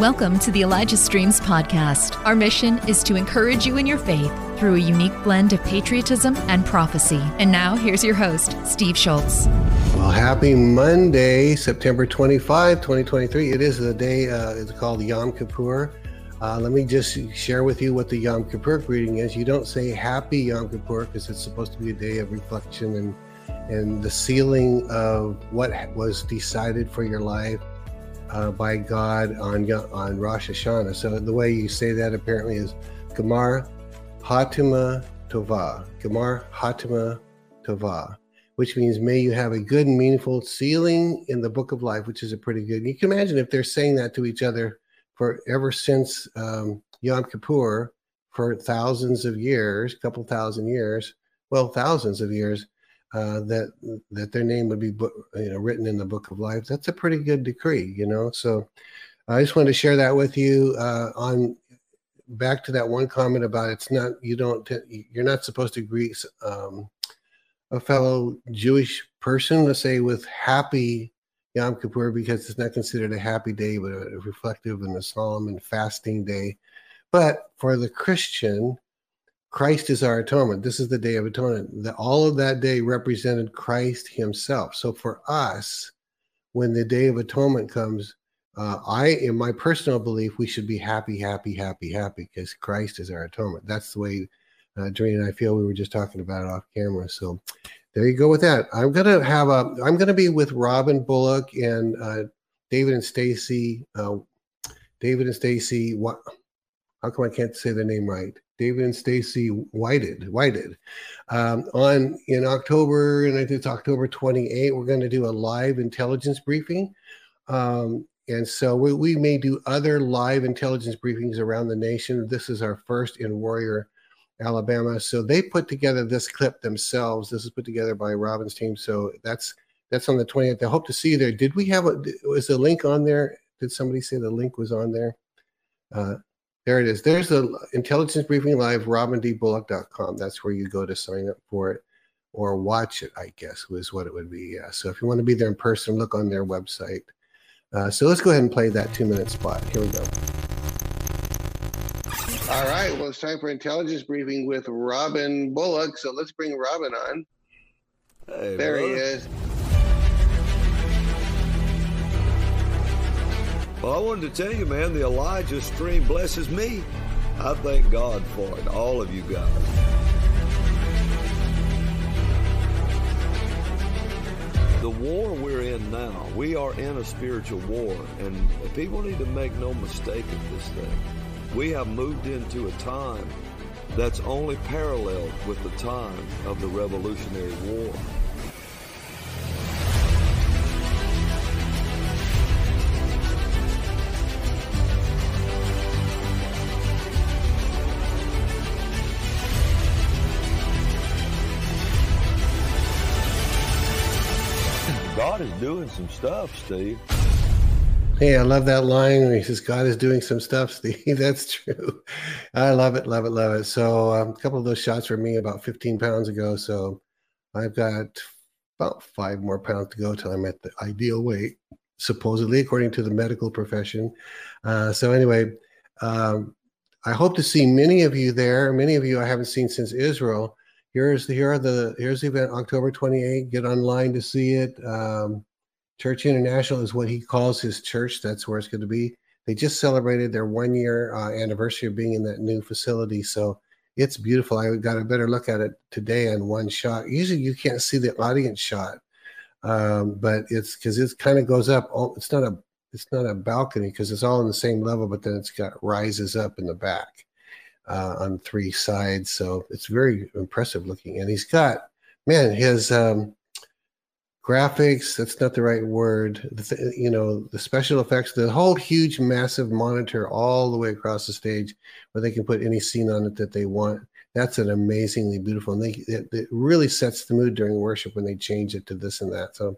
Welcome to the Elijah Streams podcast. Our mission is to encourage you in your faith through a unique blend of patriotism and prophecy. And now here's your host, Steve Schultz. Well, happy Monday, September 25, 2023. It is the day, it's called Yom Kippur. Let me just share with you what the Yom Kippur greeting is. You don't say happy Yom Kippur because it's supposed to be a day of reflection and the sealing of what was decided for your life by God on Rosh Hashanah. So the way you say that apparently is Gemar Hatima Tova. Gemar Hatima Tova, which means may you have a good and meaningful sealing in the book of life, which is a pretty good. You can imagine if they're saying that to each other ever since Yom Kippur for thousands of years, thousands of years, that their name would be written in the book of life. That's a pretty good decree, you know. So I just wanted to share that with you. On back to that one comment about you're not supposed to greet a fellow Jewish person, let's say, with happy Yom Kippur, because it's not considered a happy day, but a reflective and a solemn and fasting day. But for the Christian, Christ is our atonement. This is the Day of Atonement. All of that day represented Christ himself. So for us, when the Day of Atonement comes, in my personal belief, we should be happy, happy, happy, happy, because Christ is our atonement. That's the way Doreen and I feel. We were just talking about it off camera. So there you go with that. I'm gonna be with Robin Bullock and David and Stacy. How come I can't say their name right? David and Stacy Whited. In October, and I think it's October 28. We're going to do a live intelligence briefing, and so we may do other live intelligence briefings around the nation. This is our first in Warrior, Alabama. So they put together this clip themselves. This is put together by Robin's team. So that's on the 20th. I hope to see you there. Did we have was the link on there? Did somebody say the link was on there? There it is. There's the Intelligence Briefing Live, robindbullock.com. That's where you go to sign up for it or watch it, I guess, was what it would be. Yeah. So if you want to be there in person, look on their website. So let's go ahead and play that 2-minute spot. Here we go. All right, well, it's time for Intelligence Briefing with Robin Bullock. So let's bring Robin on. Hey, there Bullock. He is. Well, I wanted to tell you, man, the Elijah Stream blesses me. I thank God for it, all of you guys. The war we're in now, we are in a spiritual war, and people need to make no mistake of this thing. We have moved into a time that's only paralleled with the time of the Revolutionary War. God is doing some stuff, Steve. Hey, I love that line where he says, God is doing some stuff, Steve. That's true. I love it, love it, love it. So a couple of those shots were me about 15 pounds ago. So I've got about 5 more pounds to go till I'm at the ideal weight, supposedly, according to the medical profession. So anyway, I hope to see many of you there. Many of you I haven't seen since Israel. Here's the event, October 28. Get online to see it. Church International is what he calls his church. That's where it's going to be. They just celebrated their 1-year anniversary of being in that new facility. So it's beautiful. I got a better look at it today in one shot. Usually you can't see the audience shot, but it's because it kind of goes up. It's not a balcony because it's all on the same level, but then it's got rises up in the back on 3 sides. So it's very impressive looking. And he's got, man, his... graphics, that's not the right word. The special effects, the whole huge, massive monitor all the way across the stage where they can put any scene on it that they want. That's an amazingly beautiful. And it really sets the mood during worship when they change it to this and that. So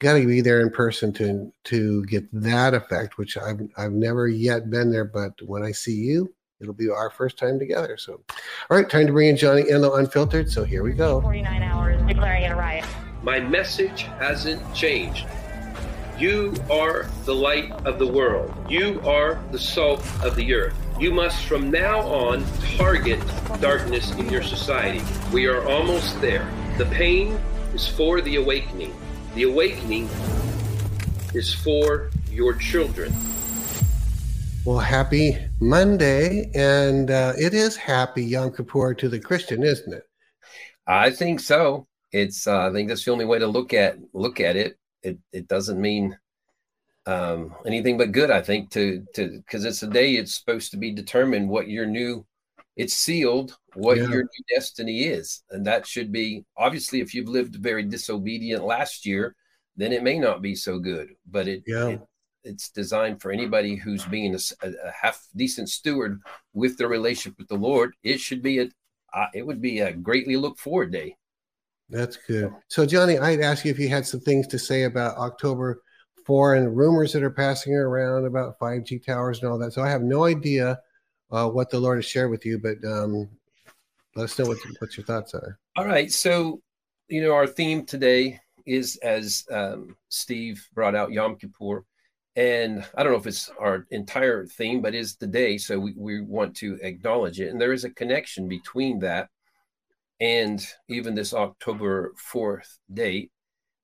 got to be there in person to get that effect, which I've never yet been there. But when I see you, it'll be our first time together. So, all right, time to bring in Johnny Enlow Unfiltered. So here we go. 49 hours, declaring it a riot. My message hasn't changed. You are the light of the world. You are the salt of the earth. You must from now on target darkness in your society. We are almost there. The pain is for the awakening. The awakening is for your children. Well, happy Monday, and it is happy Yom Kippur to the Christian, isn't it? I think so. It's I think that's the only way to look at it. It doesn't mean anything but good, I think, because it's a day it's supposed to be determined what your new, it's sealed, what your new destiny is. And that should be, obviously, if you've lived very disobedient last year, then it may not be so good. But it's designed for anybody who's being a half-decent steward with their relationship with the Lord. It should be it would be a greatly looked forward day. That's good. So, Johnny, I'd ask you if you had some things to say about October 4 and rumors that are passing around about 5G towers and all that. So I have no idea what the Lord has shared with you, but let us know what your thoughts are. All right. So, you know, our theme today is, as Steve brought out, Yom Kippur. And I don't know if it's our entire theme, but it's the day. So we want to acknowledge it. And there is a connection between that and even this October 4th date.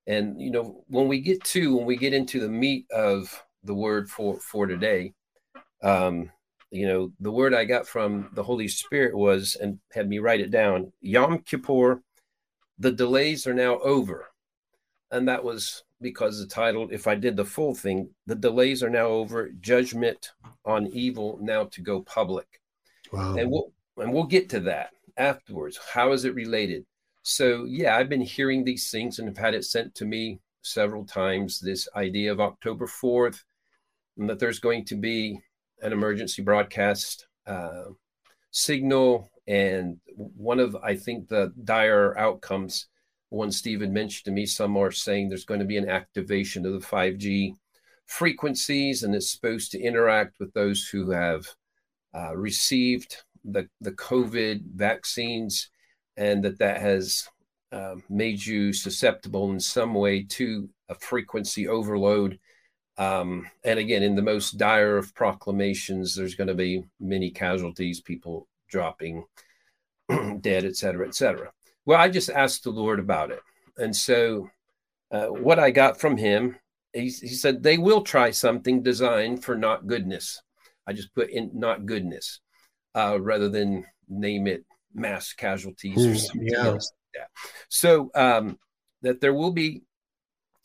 And, you know, when we get into the meat of the word for today, you know, the word I got from the Holy Spirit was, and had me write it down, Yom Kippur, the delays are now over. And that was because the title, if I did the full thing, the delays are now over, judgment on evil now to go public. Wow. And we'll get to that afterwards. How is it related? So yeah, I've been hearing these things and have had it sent to me several times, this idea of October 4th, and that there's going to be an emergency broadcast signal. And one of, I think, the dire outcomes, one Steve had mentioned to me, some are saying there's going to be an activation of the 5G frequencies, and it's supposed to interact with those who have received the COVID vaccines, and that has made you susceptible in some way to a frequency overload. And again, in the most dire of proclamations, there's going to be many casualties, people dropping dead, et cetera, et cetera. Well, I just asked the Lord about it. And so what I got from him, he said, they will try something designed for not goodness. I just put in not goodness rather than name it mass casualties or something else like that. So that there will be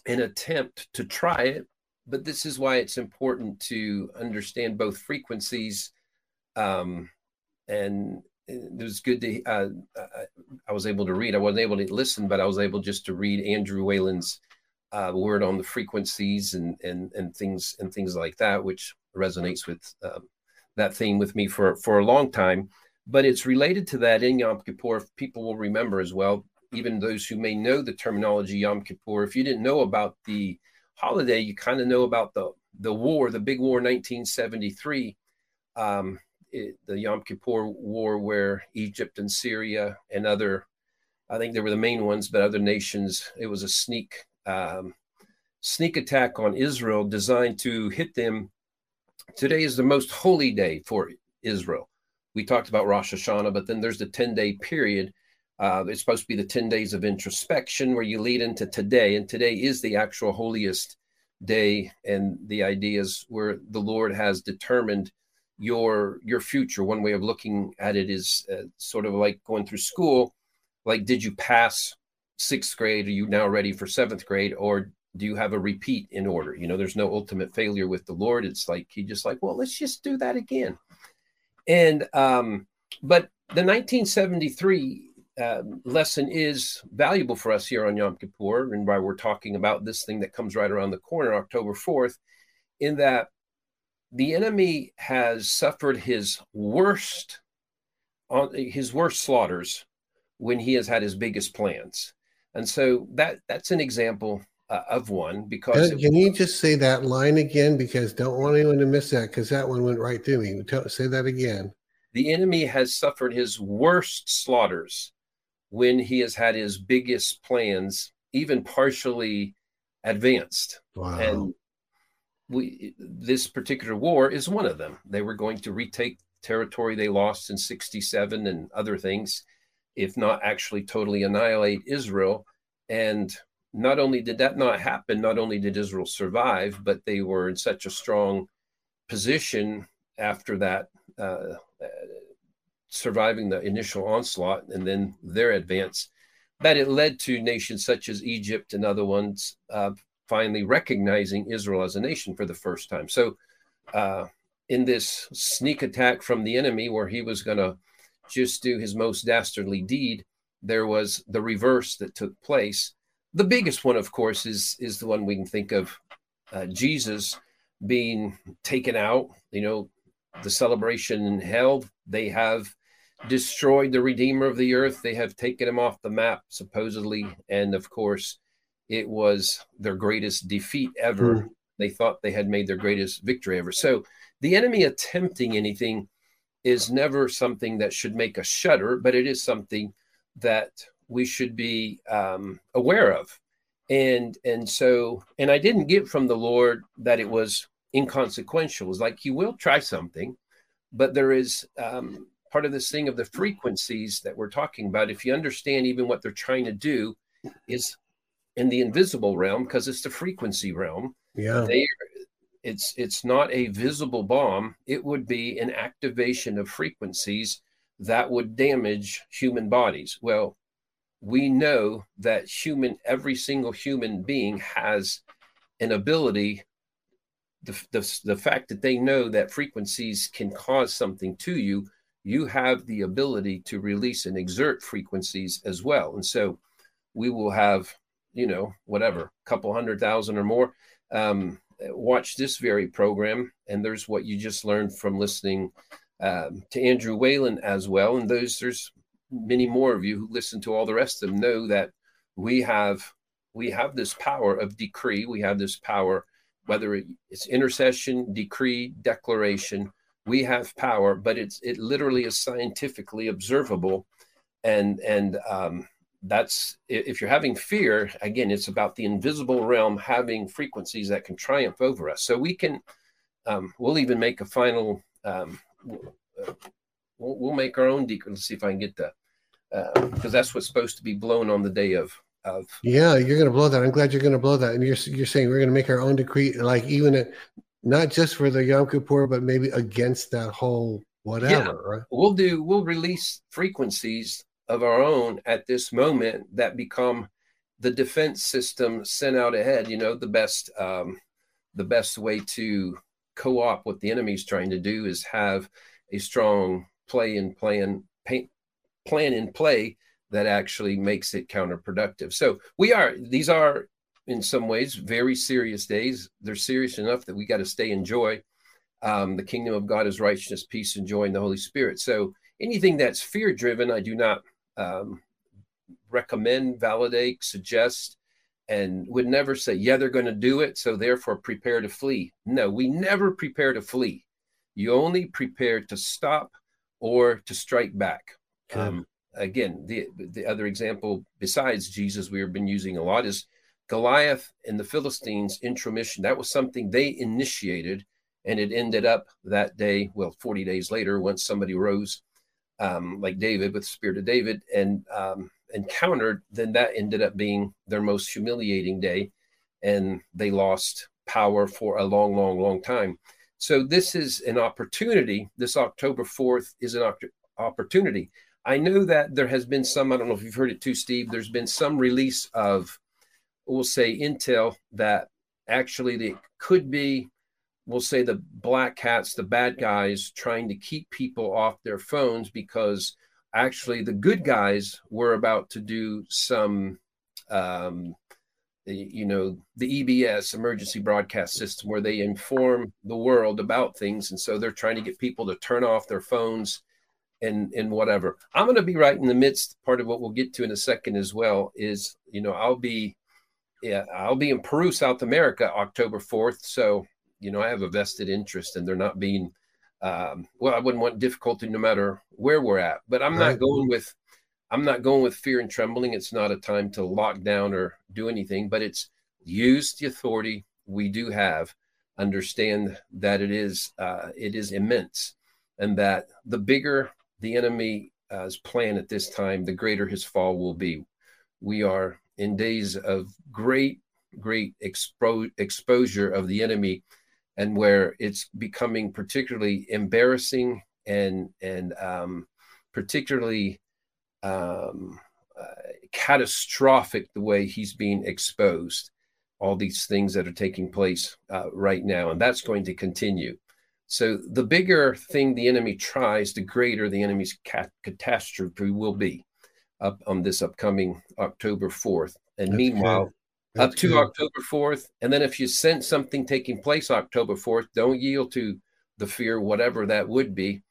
an attempt to try it, but this is why it's important to understand both frequencies and it was good to, I was able to read, I wasn't able to listen, but I was able just to read Andrew Whalen's word on the frequencies and things like that, which resonates with that theme with me for a long time. But it's related to that in Yom Kippur. People will remember as well, even those who may know the terminology Yom Kippur. If you didn't know about the holiday, you kind of know about the war, the big war, 1973, the Yom Kippur War, where Egypt and Syria and other, I think they were the main ones, but other nations, it was a sneak attack on Israel designed to hit them. Today is the most holy day for Israel. We talked about Rosh Hashanah, but then there's the 10-day period. It's supposed to be the 10 days of introspection where you lead into today. And today is the actual holiest day. And the ideas where the Lord has determined your future. One way of looking at it is sort of like going through school. Like, did you pass 6th grade? Are you now ready for 7th grade? Or do you have a repeat in order? You know, there's no ultimate failure with the Lord. It's like, he just like, well, let's just do that again. And, but the 1973 lesson is valuable for us here on Yom Kippur, and why we're talking about this thing that comes right around the corner, October 4th, in that the enemy has suffered his worst slaughters when he has had his biggest plans. And so that's an example of one. Because can you just say that line again? Because don't want anyone to miss that, because that one went right through me. Say that again. The enemy has suffered his worst slaughters when he has had his biggest plans, even partially advanced. Wow. And this particular war is one of them. They were going to retake territory they lost in 67 and other things, if not actually totally annihilate Israel. And not only did that not happen, not only did Israel survive, but they were in such a strong position after that, surviving the initial onslaught and then their advance, that it led to nations such as Egypt and other ones finally recognizing Israel as a nation for the first time. So in this sneak attack from the enemy where he was going to just do his most dastardly deed, there was the reverse that took place. The biggest one, of course, is the one we can think of, Jesus being taken out. You know, the celebration in hell, they have destroyed the Redeemer of the earth. They have taken him off the map, supposedly. And of course, it was their greatest defeat ever. Mm. They thought they had made their greatest victory ever. So the enemy attempting anything is never something that should make us shudder, but it is something that we should be aware of. And I didn't get from the Lord that it was inconsequential. It was like, you will try something, but there is part of this thing of the frequencies that we're talking about. If you understand even what they're trying to do is in the invisible realm, because it's the frequency realm. Yeah. It's not a visible bomb. It would be an activation of frequencies that would damage human bodies. Well, we know that every single human being has an ability. The fact that they know that frequencies can cause something to you, you have the ability to release and exert frequencies as well. And so we will have, a 200,000 or more watch this very program. And there's what you just learned from listening to Andrew Whalen as well. And there's many more of you who listen to all the rest of them know that we have this power of decree. We have this power, whether it's intercession, decree, declaration, we have power, but it literally is scientifically observable. And that's, if you're having fear, again, it's about the invisible realm having frequencies that can triumph over us. So we can, we'll even make a final, we'll make our own decree. Let's see if I can get that, because that's what's supposed to be blown on the day of. Yeah, you're going to blow that. I'm glad you're going to blow that. And you're saying we're going to make our own decree, like even not just for the Yom Kippur, but maybe against that whole whatever. Yeah. Right? We'll release frequencies of our own at this moment that become the defense system sent out ahead. The best way to co-opt what the enemy's trying to do is have a strong plan in play that actually makes it counterproductive. So these are in some ways very serious days. They're serious enough that we got to stay in joy. The kingdom of God is righteousness, peace, and joy in the Holy Spirit. So anything that's fear driven, I do not recommend, validate, suggest, and would never say, yeah, they're going to do it, so therefore prepare to flee. No, we never prepare to flee. You only prepare to stop or to strike back. Okay. Again, the other example besides Jesus we have been using a lot is Goliath and the Philistines' intromission. That was something they initiated, and it ended up that day, 40 days later, once somebody rose like David with the spirit of David and countered, then that ended up being their most humiliating day, and they lost power for a long, long, long time. So this is an opportunity. This October 4th is an opportunity. I know that there has been some, I don't know if you've heard it too, Steve, there's been some release of, we'll say, intel that actually it could be, we'll say, the black hats, the bad guys trying to keep people off their phones because actually the good guys were about to do some, the EBS, emergency broadcast system, where they inform the world about things. And so they're trying to get people to turn off their phones and whatever. I'm going to be right in the midst. Part of what we'll get to in a second as well is, I'll be in Peru, South America, October 4th. So, I have a vested interest, and they're not being, I wouldn't want difficulty no matter where we're at, but I'm not going with fear and trembling. It's not a time to lock down or do anything, but it's use the authority we do have. Understand that it is immense, and that the bigger the enemy's plan at this time, the greater his fall will be. We are in days of great exposure of the enemy, and where it's becoming particularly embarrassing and particularly catastrophic the way he's being exposed, all these things that are taking place right now, and that's going to continue. So the bigger thing the enemy tries, the greater the enemy's catastrophe will be up on this upcoming October 4th. And that's meanwhile, up to good. October 4th. And then if you sense something taking place October 4th, don't yield to the fear, whatever that would be.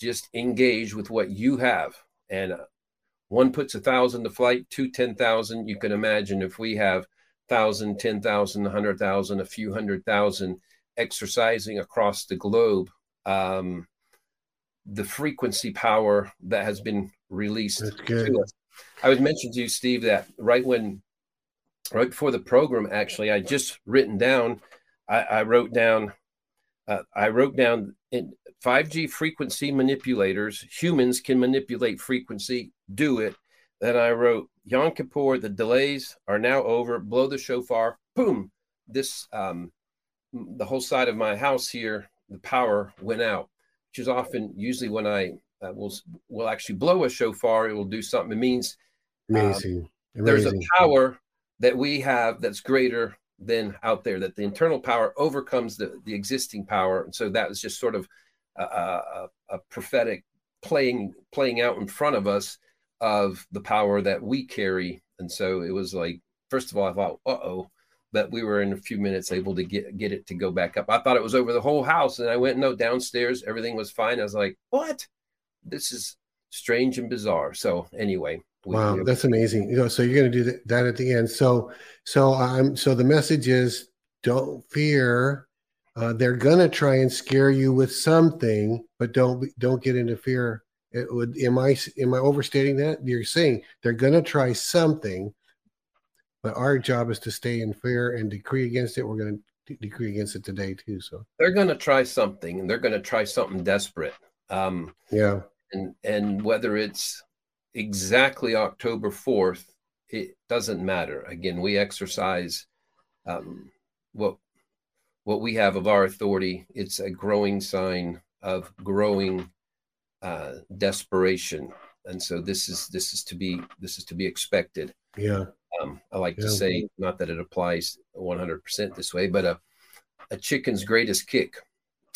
Just engage with what you have. And one puts 1,000 to flight, 2 10,000. You can imagine if we have 1,000, 10,000, 100,000, a few 100,000 exercising across the globe, the frequency power that has been released to us. I was mentioning to you, Steve, that right before the program, actually, I just written down, I wrote down in 5G frequency manipulators, humans can manipulate frequency, do it. Then I wrote, Yom Kippur, the delays are now over, blow the shofar, boom. This, the whole side of my house here, the power went out, which is often usually when I will actually blow a shofar, it will do something. It means Amazing. There's a power that we have that's greater than out there, that the internal power overcomes the existing power. And so that was just sort of a prophetic playing out in front of us of the power that we carry. And so it was like, first of all, I thought, but we were in a few minutes able to get it to go back up. I thought it was over the whole house, and I went, no, downstairs, everything was fine. I was like, what? This is strange and bizarre. So anyway. Wow, that's amazing. You know, so you're going to do that at the end. So the message is, don't fear. They're going to try and scare you with something, but don't get into fear. Am I overstating that? You're saying they're going to try something, but our job is to stay in fear and decree against it. We're going to decree against it today too. So they're going to try something, and they're going to try something desperate. Yeah. And whether it's exactly October 4th, it doesn't matter. Again, we exercise what we have of our authority. It's a growing sign of growing desperation, and so this is to be expected. Yeah, I like to say, not that it applies 100% this way, but a chicken's greatest kick.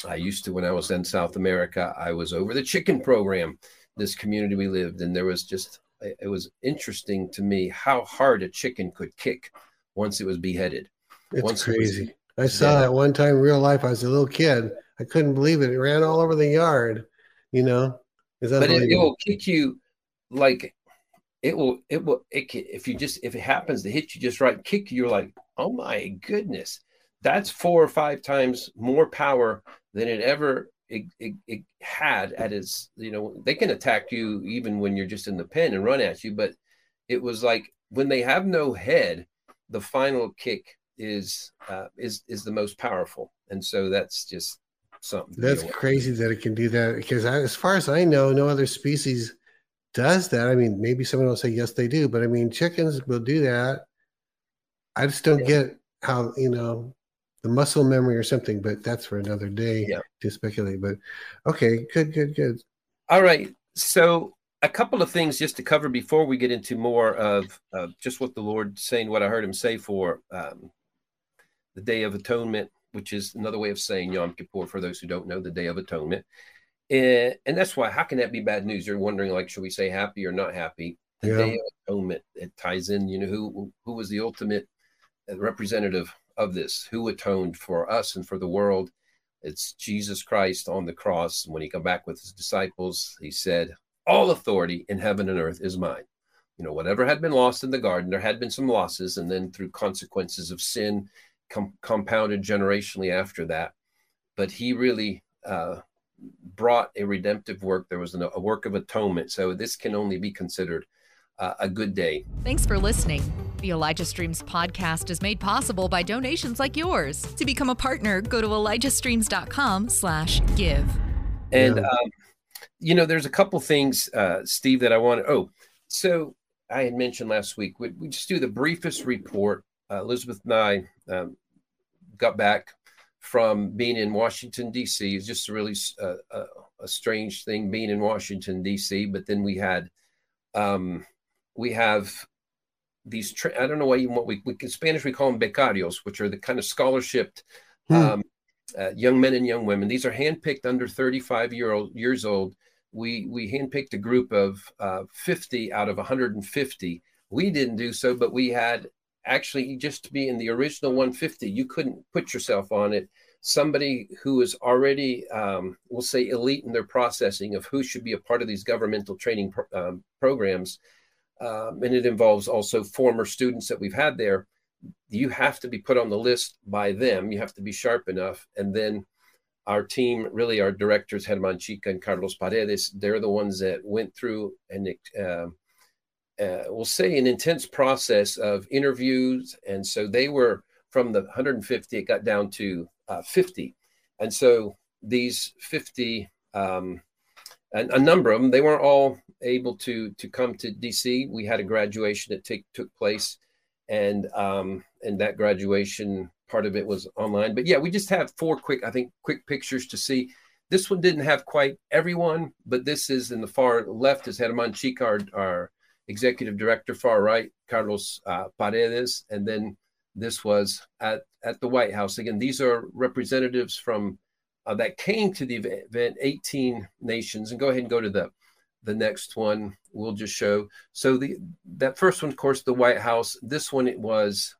I used to, when I was in South America, I was over the chicken program, this community we lived, and there was just, it was interesting to me how hard a chicken could kick once it was beheaded. It's crazy. I saw that one time in real life. I was a little kid. I couldn't believe it. It ran all over the yard. You know, but it will kick you, like if it happens to hit you just right, kick you, you're like, oh my goodness, that's 4 or 5 times more power than it ever had at its, you know, they can attack you even when you're just in the pen and run at you. But it was like, when they have no head, the final kick is the most powerful. And so that's just something that's crazy that it can do that, because as far as I know, no other species does that. I mean, maybe someone will say yes they do, but I mean, chickens will do that. I just don't get how, you know, the muscle memory or something, but that's for another day to speculate. But okay, good. All right, so a couple of things just to cover before we get into more of just what the Lord's saying, what I heard him say for the Day of Atonement, which is another way of saying Yom Kippur, for those who don't know, the Day of Atonement. And that's why, how can that be bad news? You're wondering, like, should we say happy or not happy? The Day of Atonement, it ties in, you know, who was the ultimate representative of this, who atoned for us and for the world. It's Jesus Christ on the cross. When he came back with his disciples, he said, all authority in heaven and earth is mine. You know, whatever had been lost in the garden, there had been some losses, and then through consequences of sin, compounded generationally after that, but he really brought a redemptive work. There was a work of atonement, so this can only be considered a good day. Thanks for listening. The Elijah Streams podcast is made possible by donations like yours. To become a partner, go to ElijahStreams.com/give. And, you know, there's a couple things, Steve, that I want to, so I had mentioned last week, we just do the briefest report. Elizabeth and I got back from being in Washington, D.C. It's just really a strange thing being in Washington, D.C. But then we had, we have these, I don't know why you want, we in Spanish, we call them becarios, which are the kind of scholarship young men and young women. These are handpicked under 35 years old. We handpicked a group of 50 out of 150. We didn't do so, but we had actually just to be in the original 150. You couldn't put yourself on it. Somebody who is already, we'll say, elite in their processing of who should be a part of these governmental training programs. And it involves also former students that we've had there. You have to be put on the list by them. You have to be sharp enough. And then our team, really our directors, Herman Chica and Carlos Paredes, they're the ones that went through an, we'll say, an intense process of interviews. And so they were from the 150, it got down to 50. And so these 50, and a number of them, they weren't all able to come to DC. We had a graduation that took place. And that graduation, part of it was online. But yeah, we just have four quick pictures to see. This one didn't have quite everyone, but this is in the far left is Herman Chica, our executive director, far right, Carlos Paredes. And then this was at the White House. Again, these are representatives from that came to the event, 18 nations. And go ahead and go to the next one. We'll just show. So that first one, of course, the White House. This one, it was,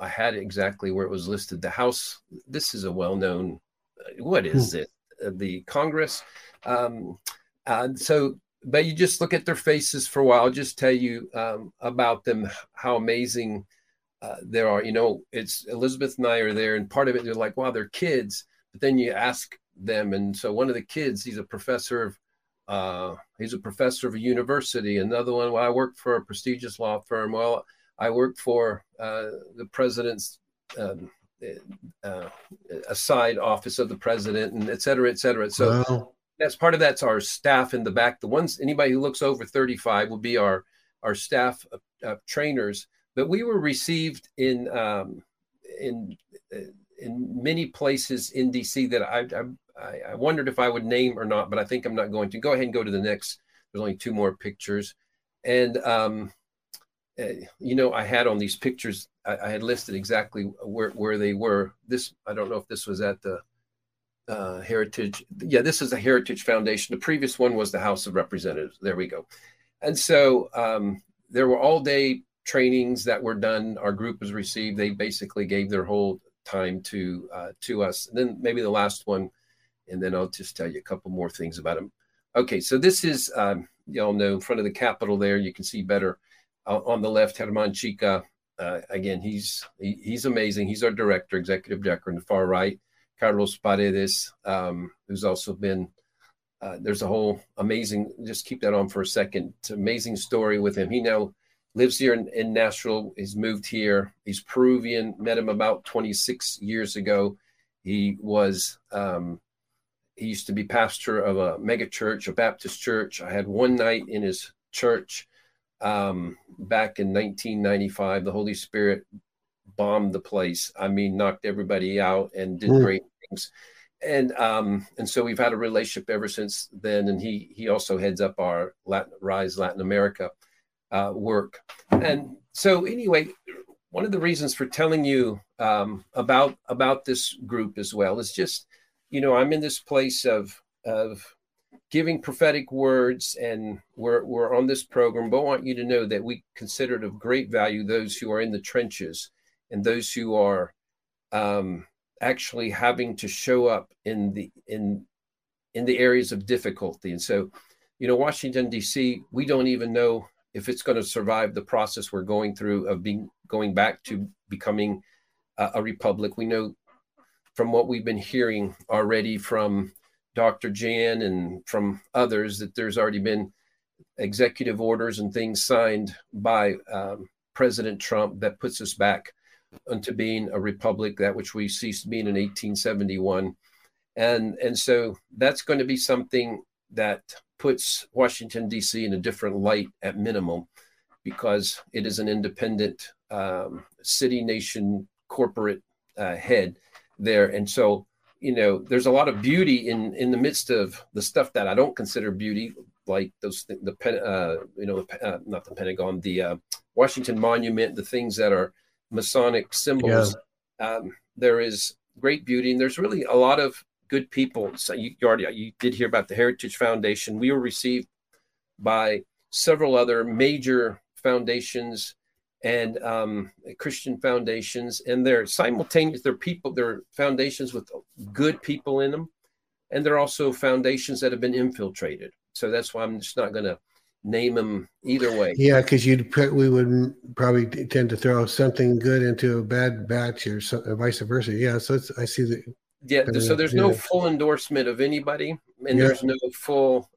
I had exactly where it was listed. The House, this is a well-known, what is it? The Congress. So, but you just look at their faces for a while. I'll just tell you about them, how amazing there are. You know, it's Elizabeth and I are there, and part of it, they're like, wow, they're kids. But then you ask them. And so one of the kids, he's a professor of a university. Another one, well, I work for a prestigious law firm. Well, I work for the president's side office of the president, and et cetera, et cetera. So that's part of that's our staff in the back. The ones, anybody who looks over 35 will be our staff of trainers. But we were received in many places in DC that I wondered if I would name or not, but I think I'm not going to. Go ahead and go to the next. There's only two more pictures. And, you know, I had on these pictures, I had listed exactly where they were. This, I don't know if this was at the Heritage. Yeah, this is the Heritage Foundation. The previous one was the House of Representatives. There we go. And so there were all day trainings that were done. Our group was received. They basically gave their whole time to us. And then maybe the last one. And then I'll just tell you a couple more things about them. Okay, so this is, y'all know, in front of the Capitol there. You can see better on the left, Herman Chica. Again, he's amazing. He's our director, executive director. On the far right, Carlos Paredes, who's also been, there's a whole amazing, just keep that on for a second, it's an amazing story with him. He now lives here in Nashville. He's moved here. He's Peruvian. Met him about 26 years ago. He was... he used to be pastor of a mega church, a Baptist church. I had one night in his church back in 1995. The Holy Spirit bombed the place. I mean, knocked everybody out and did great things. And so we've had a relationship ever since then. And he also heads up our Rise Latin America work. And so anyway, one of the reasons for telling you about this group as well is just, you know, I'm in this place of giving prophetic words, and we're on this program, but I want you to know that we consider it of great value those who are in the trenches and those who are actually having to show up in the areas of difficulty. And so, you know, Washington, D.C., we don't even know if it's going to survive the process we're going through of going back to becoming a republic. We know from what we've been hearing already from Dr. Jan and from others that there's already been executive orders and things signed by President Trump that puts us back unto being a republic, that which we ceased being in 1871. And so that's going to be something that puts Washington, D.C. in a different light at minimum, because it is an independent city, nation, corporate head there. And so, you know, there's a lot of beauty in the midst of the stuff that I don't consider beauty, like those, not the Pentagon, the Washington Monument, the things that are Masonic symbols. Yeah. There is great beauty, and there's really a lot of good people. So you did hear about the Heritage Foundation. We were received by several other major foundations and Christian foundations, and they're simultaneous. They're foundations with good people in them, and they're also foundations that have been infiltrated. So that's why I'm just not going to name them either way. Yeah, because we would probably tend to throw something good into a bad batch or vice versa. Yeah, so I see that. Yeah, so there's no full endorsement of anybody, and there's no full,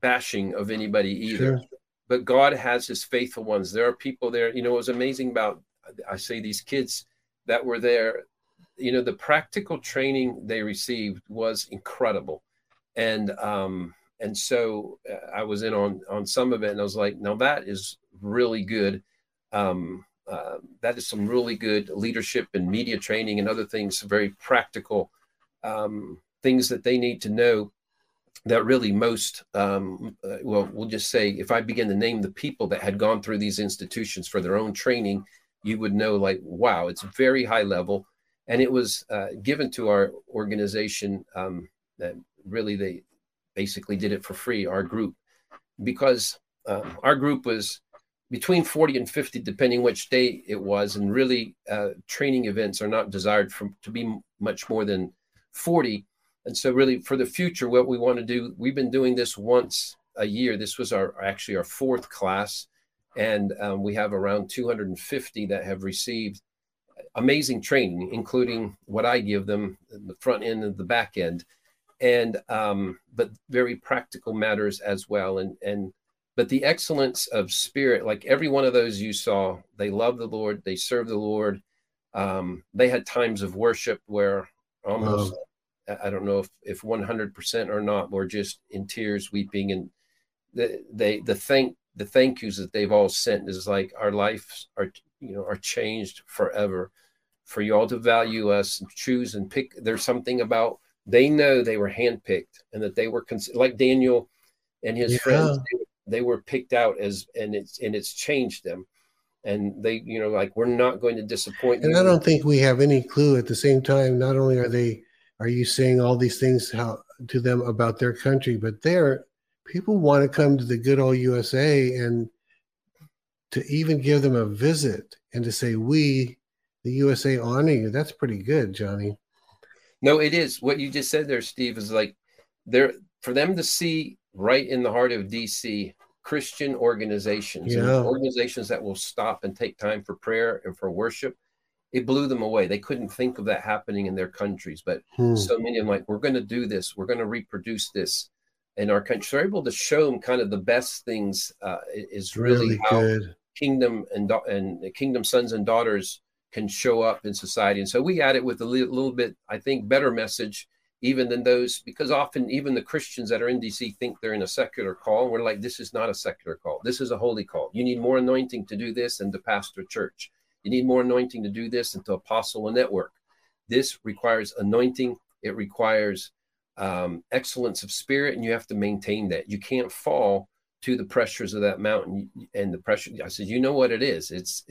bashing of anybody either. Sure. But God has his faithful ones. There are people there. You know, it was amazing about, I say, these kids that were there. You know, the practical training they received was incredible. And so I was in on some of it, and I was like, now that is really good. That is some really good leadership and media training and other things, very practical things that they need to know, that really most, we'll just say, if I begin to name the people that had gone through these institutions for their own training, you would know, like, wow, it's very high level. And it was given to our organization that really they basically did it for free, our group, because our group was between 40 and 50, depending which day it was. And really training events are not desired to be much more than 40. And so really for the future, what we want to do, we've been doing this once a year. This was our fourth class. And we have around 250 that have received amazing training, including what I give them, the front end and the back end, and but very practical matters as well. But the excellence of spirit, like every one of those you saw, they love the Lord, they serve the Lord. They had times of worship where almost, I don't know if 100% or not, were just in tears, weeping, and the thank yous that they've all sent is like, our lives are changed forever. For you all to value us and choose and pick, there's something about, they know they were handpicked, and that they were like Daniel and his friends, they were picked out as, and it's changed them. And they, we're not going to disappoint them. And I don't think we have any clue. At the same time, not only are you saying all these things to them about their country, but people want to come to the good old USA, and to even give them a visit and to say, we, the USA, honor you. That's pretty good, Johnny. No, it is. What you just said there, Steve, is like, for them to see right in the heart of DC, Christian organizations, and organizations that will stop and take time for prayer and for worship, it blew them away. They couldn't think of that happening in their countries, but so many of them like, we're going to do this. We're going to reproduce this in our country. So we're able to show them kind of the best things is really how good Kingdom and the kingdom sons and daughters can show up in society. And so we add it with a little bit, I think, better message even than those, because often even the Christians that are in DC think they're in a secular call. We're like, this is not a secular call. This is a holy call. You need more anointing to do this and to pastor a church. You need more anointing to do this and to apostle a network. This requires anointing. It requires excellence of spirit, and you have to maintain that. You can't fall to the pressures of that mountain and the pressure. I said, you know what it is? It's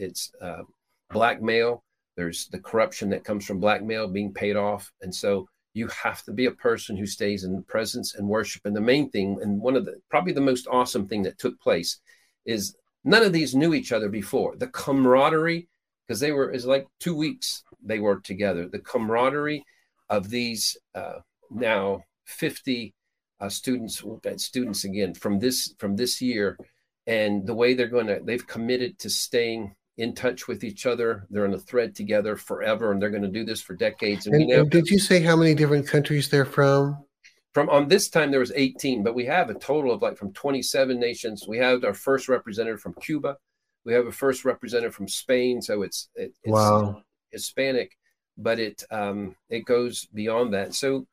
blackmail. There's the corruption that comes from blackmail being paid off. And so you have to be a person who stays in the presence and worship. And the main thing, and one of the, probably the most awesome thing that took place, is none of these knew each other before. The camaraderie, because it's like 2 weeks they were together. The camaraderie of these now 50 students again from this year, and the way they've committed to staying in touch with each other. They're in a thread together forever, and they're going to do this for decades. And did you say how many different countries they're from? From on this time, there was 18, but we have a total of like from 27 nations. We have our first representative from Cuba. We have a first representative from Spain. So it's wow. Hispanic, but it goes beyond that. So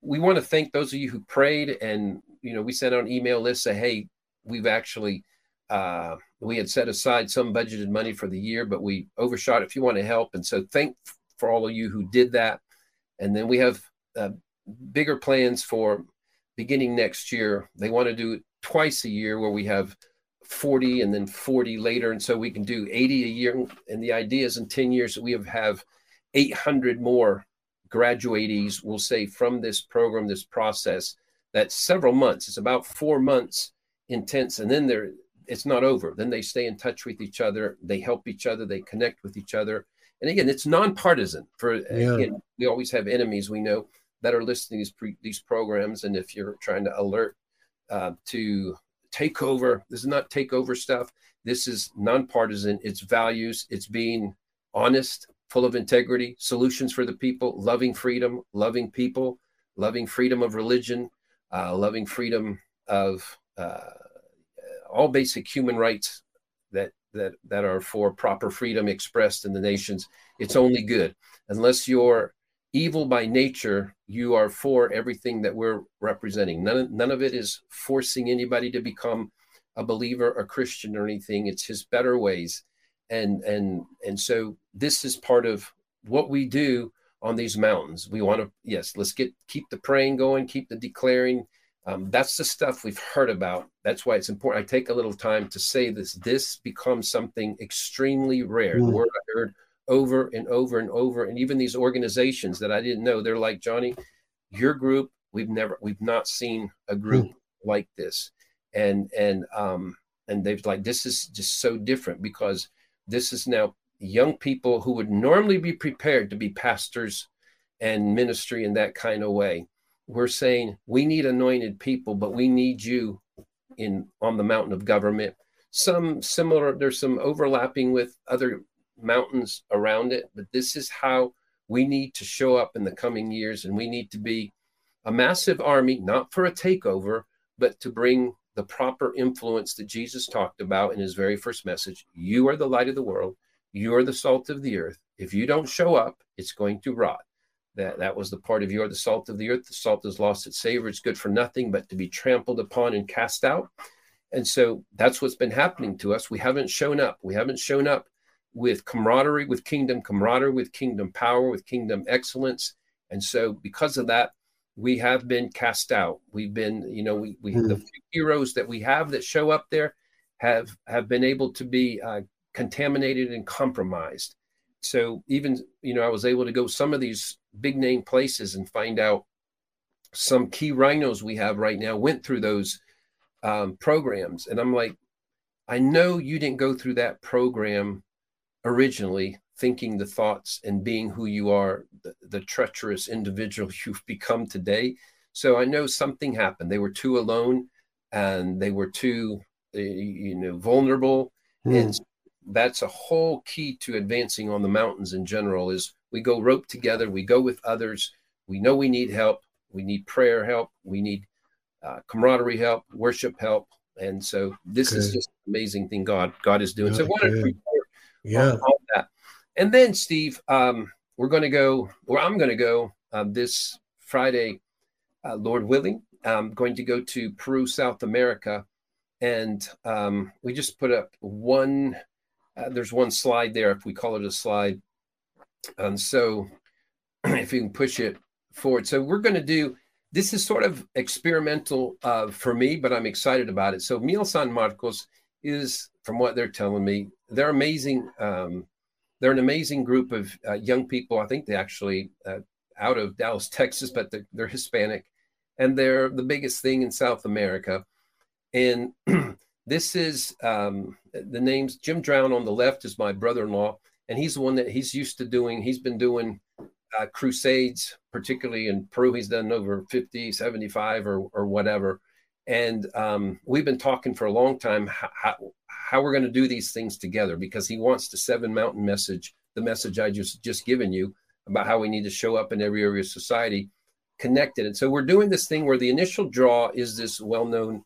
we want to thank those of you who prayed, and, you know, we sent out an email list, say, hey, we've actually, we had set aside some budgeted money for the year, but we overshot if you want to help. And so thank for all of you who did that. And then we have bigger plans for beginning next year. They want to do it twice a year, where we have 40 and then 40 later. And so we can do 80 a year. And the idea is in 10 years, we have 800 more graduatees, we'll say, from this program, this process. That's several months. It's about 4 months intense. And then it's not over. Then they stay in touch with each other. They help each other. They connect with each other. And again, it's nonpartisan. Again, we always have enemies, we know, that are listening to these programs. And if you're trying to alert to takeover, this is not takeover stuff. This is nonpartisan. It's values. It's being honest, full of integrity, solutions for the people, loving freedom, loving people, loving freedom of religion, loving freedom of all basic human rights that are for proper freedom expressed in the nations. It's only good. Unless you're evil by nature, you are for everything that we're representing. None of it is forcing anybody to become a believer, a Christian, or anything. It's his better ways. And so this is part of what we do on these mountains. We want to, yes, let's keep the praying going, keep the declaring. That's the stuff we've heard about. That's why it's important. I take a little time to say this. This becomes something extremely rare. The word I heard over and over and over. And even these organizations that I didn't know, they're like, Johnny, your group, we've not seen a group like this. And they've like, this is just so different, because this is now young people who would normally be prepared to be pastors and ministry in that kind of way. We're saying we need anointed people, but we need you on the mountain of government. Some similar, there's some overlapping with other mountains around it, but this is how we need to show up in the coming years. And we need to be a massive army, not for a takeover, but to bring the proper influence that Jesus talked about in his very first message. You are the light of the world. You are the salt of the earth. If you don't show up, it's going to rot. That was the part of you are the salt of the earth. The salt is lost its savor. It's good for nothing but to be trampled upon and cast out. And so that's what's been happening to us. We haven't shown up. We haven't shown up with camaraderie, with kingdom camaraderie, with kingdom power, with kingdom excellence. And so because of that, we have been cast out. We've been, you know, we the few heroes that we have that show up there have been able to be contaminated and compromised. So even, you know, I was able to go some of these big name places and find out some key rhinos we have right now went through those programs. And I'm like, I know you didn't go through that program originally thinking the thoughts and being who you are, the treacherous individual you've become today. So I know something happened. They were too alone and they were too, you know, vulnerable. And that's a whole key to advancing on the mountains in general is we go rope together. We go with others. We know we need help. We need prayer help. We need camaraderie help, worship help. And so this is just an amazing thing God is doing. So I wanted to report on all that. And then, Steve, I'm going to go this Friday, Lord willing. I'm going to go to Peru, South America. And we just put up there's one slide there, if we call it a slide. And so if you can push it forward. So we're going to do, this is sort of experimental for me, but I'm excited about it. So Miel San Marcos is, from what they're telling me, they're amazing. They're an amazing group of young people. I think they actually out of Dallas, Texas, but they're Hispanic, and they're the biggest thing in South America. And this is the names. Jim Drown on the left is my brother-in-law, and he's the one that he's used to doing. He's been doing crusades, particularly in Peru. He's done over 50, 75 or whatever. And we've been talking for a long time how we're going to do these things together, because he wants the 7 mountain message, the message I just given you about how we need to show up in every area of society, connected. And so we're doing this thing where the initial draw is this well-known,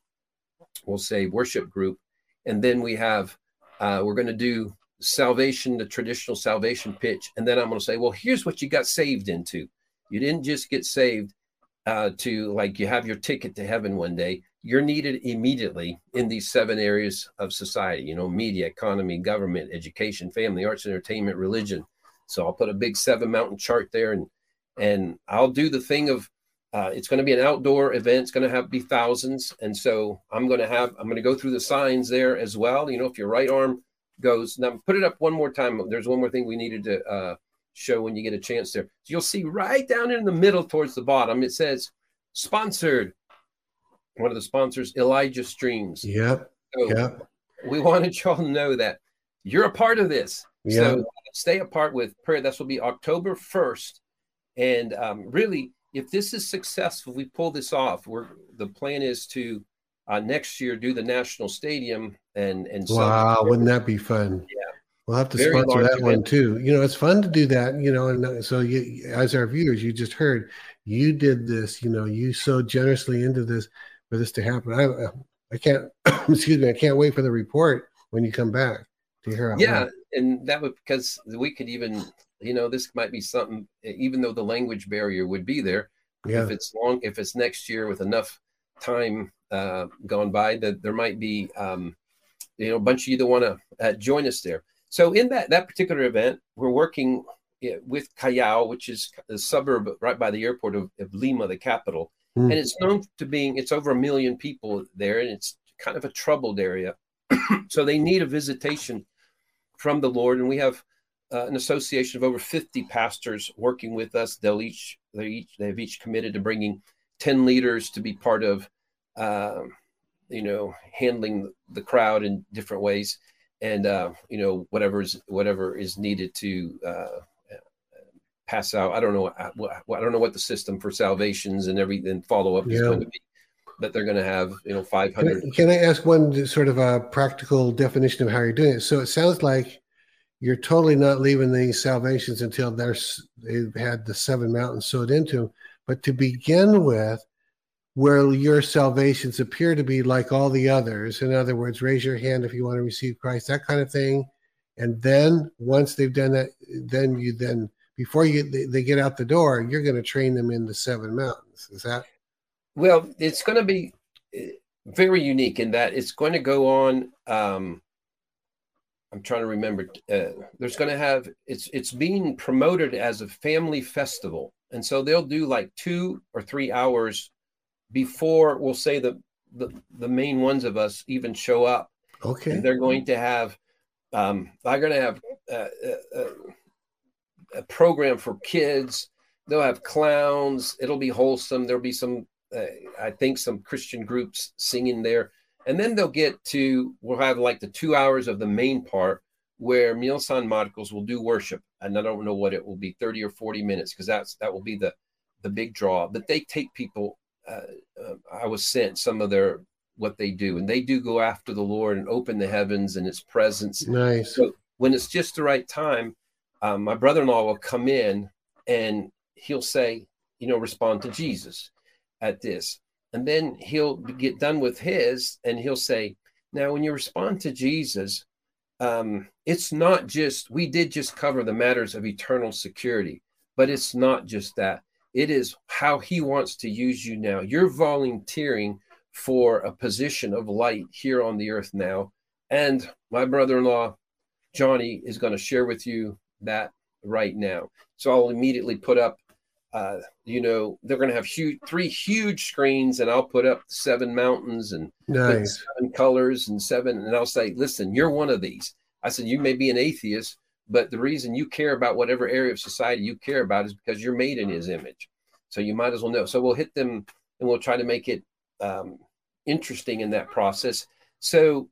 we'll say, worship group. And then we have, we're going to do salvation, the traditional salvation pitch. And then I'm going to say, well, here's what you got saved into. You didn't just get saved to, like, you have your ticket to heaven one day. You're needed immediately in these 7 areas of society, you know, media, economy, government, education, family, arts, entertainment, religion. So I'll put a big 7 mountain chart there, and I'll do the thing of, it's going to be an outdoor event. It's going to be thousands. And so I'm going to go through the signs there as well. You know, if your right arm goes, now put it up one more time. There's one more thing we needed to show when you get a chance there. So you'll see right down in the middle towards the bottom, it says sponsored. One of the sponsors, Elijah Streams. Yep. So yep. We wanted y'all to know that you're a part of this. Yep. So stay apart with prayer. This will be October 1st. And really, if this is successful, we pull this off. The plan is to next year do the National Stadium and wow, wouldn't that be fun? Yeah. We'll have to sponsor that one too. You know, it's fun to do that, you know, and so you, as our viewers, you just heard, you did this, you know, you so generously into this for this to happen. I can't, excuse me, I can't wait for the report when you come back to hear how. Yeah, and that would, because we could even, you know, this might be something, even though the language barrier would be there, yeah. If it's next year with enough time gone by, that there might be, you know, a bunch of you that want to join us there. So in that particular event, we're working with Callao, which is a suburb right by the airport of Lima, the capital. Mm-hmm. And it's known to being, it's over 1 million people there, and it's kind of a troubled area. So they need a visitation from the Lord. And we have an association of over 50 pastors working with us. They have each committed to bringing 10 leaders to be part of, you know, handling the crowd in different ways, and you know, whatever is needed to pass out. I don't know what the system for salvations and everything follow up is going to be, but they're going to have, you know, 500. Can I ask one sort of a practical definition of how you're doing it? So it sounds like you're totally not leaving these salvations until they've had the 7 mountains sewed into them. But to begin with, where your salvations appear to be like all the others, in other words, raise your hand if you want to receive Christ, that kind of thing. And then once they've done that, then you then, before they get out the door, you're going to train them in the 7 mountains. Is that? Well, it's going to be very unique in that it's going to go on. I'm trying to remember. There's going to have, it's being promoted as a family festival. And so they'll do like 2 or 3 hours before, we'll say, the main ones of us even show up. Okay. And they're going to have, a program for kids. They'll have clowns. It'll be wholesome. There'll be some, I think, some Christian groups singing there. And then they'll get to, we'll have like the 2 hours of the main part where Miel San Marcos will do worship. And I don't know what it will be, 30 or 40 minutes, because that will be the big draw. But they take people, I was sent some of their, what they do. And they do go after the Lord and open the heavens and his presence. Nice. So when it's just the right time, my brother-in-law will come in and he'll say, you know, respond to Jesus at this. And then he'll get done with his and he'll say, now, when you respond to Jesus, it's not just, we did just cover the matters of eternal security, but it's not just that. It is how he wants to use you now. You're volunteering for a position of light here on the earth now. And my brother-in-law, Johnny, is going to share with you that right now. So I'll immediately put up, you know, they're going to have three huge screens, and I'll put up 7 mountains and nice. 7 colors and 7. And I'll say, listen, you're one of these. I said, you may be an atheist, but the reason you care about whatever area of society you care about is because you're made in his image. So you might as well know. So we'll hit them and we'll try to make it interesting in that process. So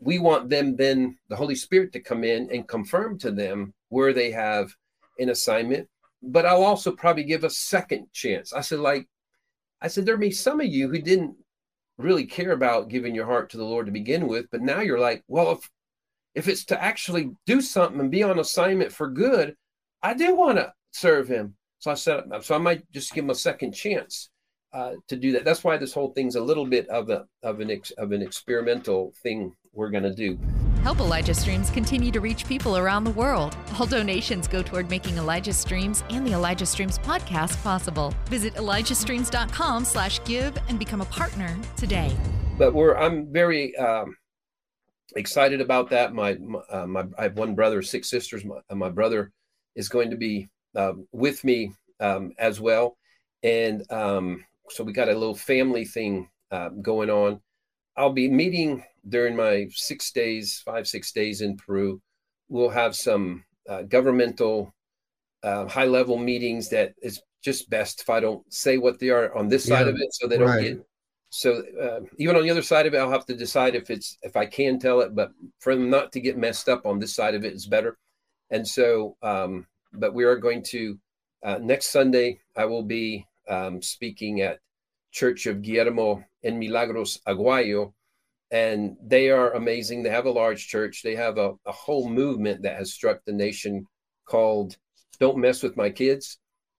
we want them, then the Holy Spirit, to come in and confirm to them where they have an assignment. But I'll also probably give a second chance. I said, there may be some of you who didn't really care about giving your heart to the Lord to begin with, but now you're like, well, if it's to actually do something and be on assignment for good, I do want to serve him. So I might just give them a second chance to do that. That's why this whole thing's a little bit of an experimental thing we're going to do. Help Elijah Streams continue to reach people around the world. All donations go toward making Elijah Streams and the Elijah Streams podcast possible. Visit ElijahStreams.com/give and become a partner today. But I'm very excited about that. I have one brother, six sisters. My brother is going to be with me as well. And so we got a little family thing going on. I'll be meeting during my 5, 6 days in Peru. We'll have some governmental high-level meetings that it's just best if I don't say what they are on this side of it, so they don't get. So even on the other side of it, I'll have to decide if I can tell it, but for them not to get messed up on this side of it is better. And so, but we are going to, next Sunday, I will be speaking at Church of Guillermo and Milagros Aguayo, and they are amazing. They have a large church. They have a whole movement that has struck the nation called Don't Mess With My Kids.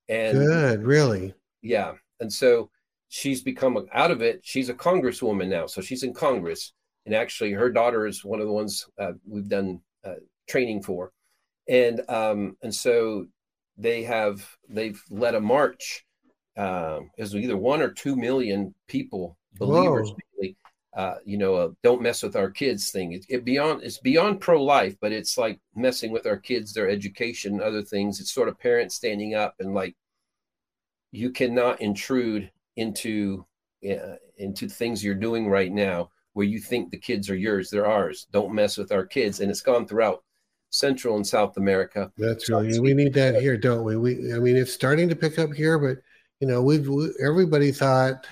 And good, really? Yeah. And so she's become out of it. She's a congresswoman now. So she's in Congress. And actually her daughter is one of the ones we've done training for. And so they've led a march. Is either 1 or 2 million people, believers, really, don't mess with our kids thing. It's beyond pro-life, but it's like messing with our kids, their education, other things. It's sort of parents standing up and like, you cannot intrude into things you're doing right now where you think the kids are yours. They're ours. Don't mess with our kids. And it's gone throughout Central and South America. That's right. And we need that here, don't we? It's starting to pick up here, but everybody thought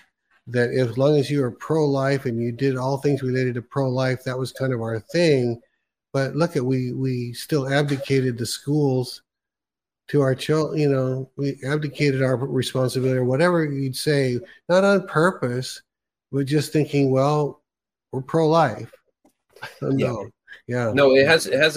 that as long as you were pro-life and you did all things related to pro-life, that was kind of our thing. But look at, we still abdicated the schools to our children. We abdicated our responsibility, or whatever you'd say, not on purpose, but just thinking, well, we're pro-life. It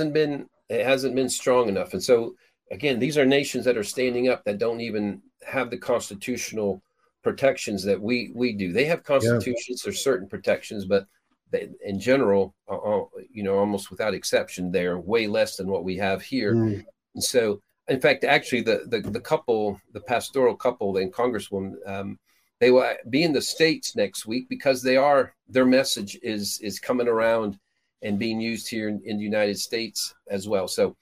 hasn't been strong enough. And so again, these are nations that are standing up that don't even have the constitutional protections that we do. They have constitutions, there's certain protections, but they, in general, almost without exception, they're way less than what we have here. And so, in fact, actually the couple, the pastoral couple and Congresswoman, they will be in the States next week because their message is coming around and being used here in the United States as well. So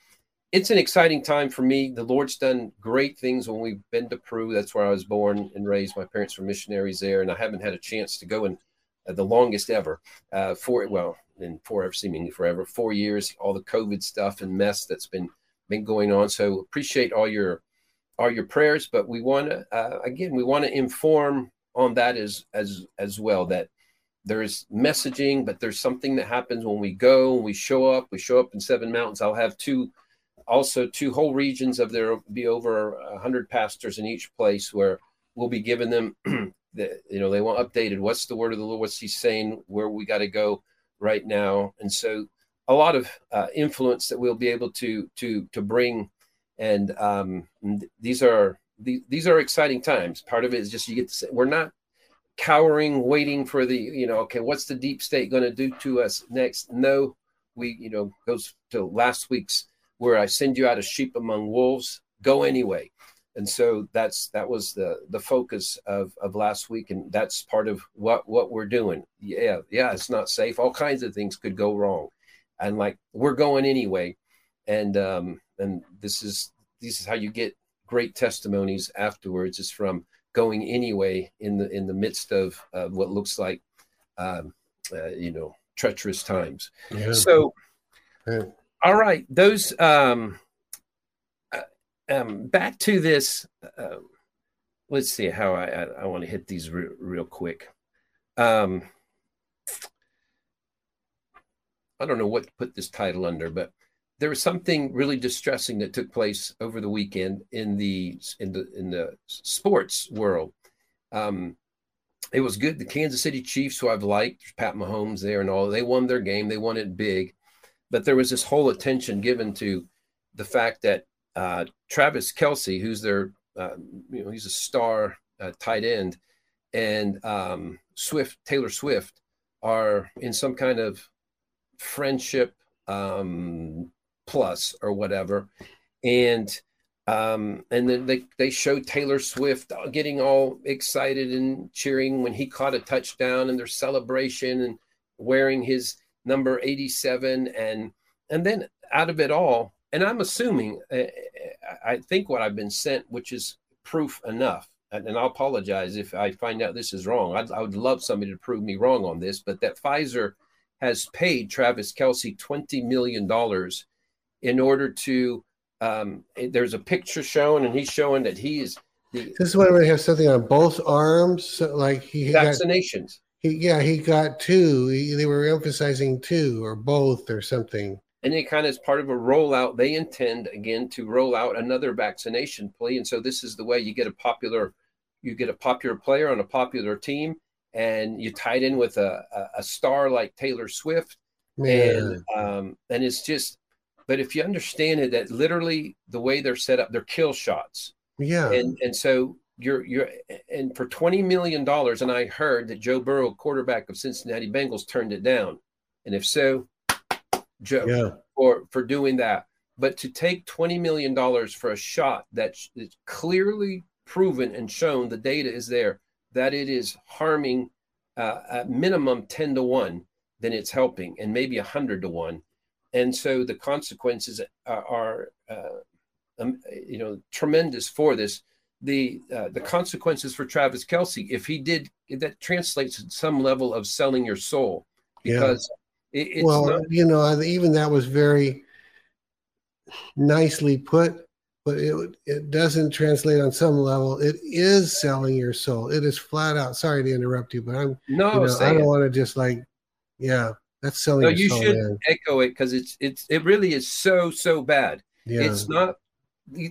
it's an exciting time for me. The Lord's done great things when we've been to Peru. That's where I was born and raised. My parents were missionaries there, and I haven't had a chance to go in the longest ever. 4 years, all the COVID stuff and mess that's been going on. So appreciate all your prayers, but we want to, we want to inform on that as well, that there's messaging, but there's something that happens when we go, and we show up in Seven Mountains. I'll have two whole regions of there be over 100 pastors in each place where we'll be giving them, they want updated. What's the word of the Lord? What's he saying? Where we got to go right now? And so a lot of influence that we'll be able to bring. And these are exciting times. Part of it is just, you get to say, we're not cowering, waiting for the, what's the deep state going to do to us next? No, goes to last week's, where I send you out as sheep among wolves, go anyway. And so that was the focus of last week. And that's part of what we're doing. Yeah, it's not safe. All kinds of things could go wrong. And like, we're going anyway. And this is how you get great testimonies afterwards, is from going anyway in the midst of what looks like, treacherous times. Yeah. So. Yeah. All right, those back to this. Let's see how I want to hit these real quick. I don't know what to put this title under, but there was something really distressing that took place over the weekend in the sports world. It was good. The Kansas City Chiefs, who I've liked, Pat Mahomes there and all, they won their game. They won it big. But there was this whole attention given to the fact that Travis Kelce, who's their he's a star tight end, and Taylor Swift are in some kind of friendship plus or whatever, and then they show Taylor Swift getting all excited and cheering when he caught a touchdown, and their celebration and wearing his number 87, and then out of it all, and I'm assuming, I think what I've been sent, which is proof enough, and I'll apologize if I find out this is wrong. I would love somebody to prove me wrong on this, but that Pfizer has paid Travis Kelce $20 million in order to, there's a picture shown, and he's showing that he is. This is where we have something on both arms, so like he vaccinations. He got two. They were emphasizing two or both or something. And they kind of, as part of a rollout, they intend again to roll out another vaccination plea. And so this is the way you get a popular, player on a popular team, and you tie it in with a star like Taylor Swift. Man. And it's just, but if you understand it, that literally the way they're set up, they're kill shots. Yeah. And so you're and for $20 million, and I heard that Joe Burrow, quarterback of Cincinnati Bengals, turned it down. And if so, Joe, yeah, for doing that. But to take $20 million for a shot that's clearly proven and shown, the data is there, that it is harming at minimum 10-1, then it's helping, and maybe 100-1. And so the consequences are tremendous for this. The consequences for Travis Kelce, if he did, that translates to some level of selling your soul, because yeah. It's well, not, even that was very nicely put, but it doesn't translate on some level. It is selling your soul. It is flat out. Sorry to interrupt you, but I don't want to just that's selling. No, your soul, should man. Echo it, because it really is so bad. Yeah. It's not.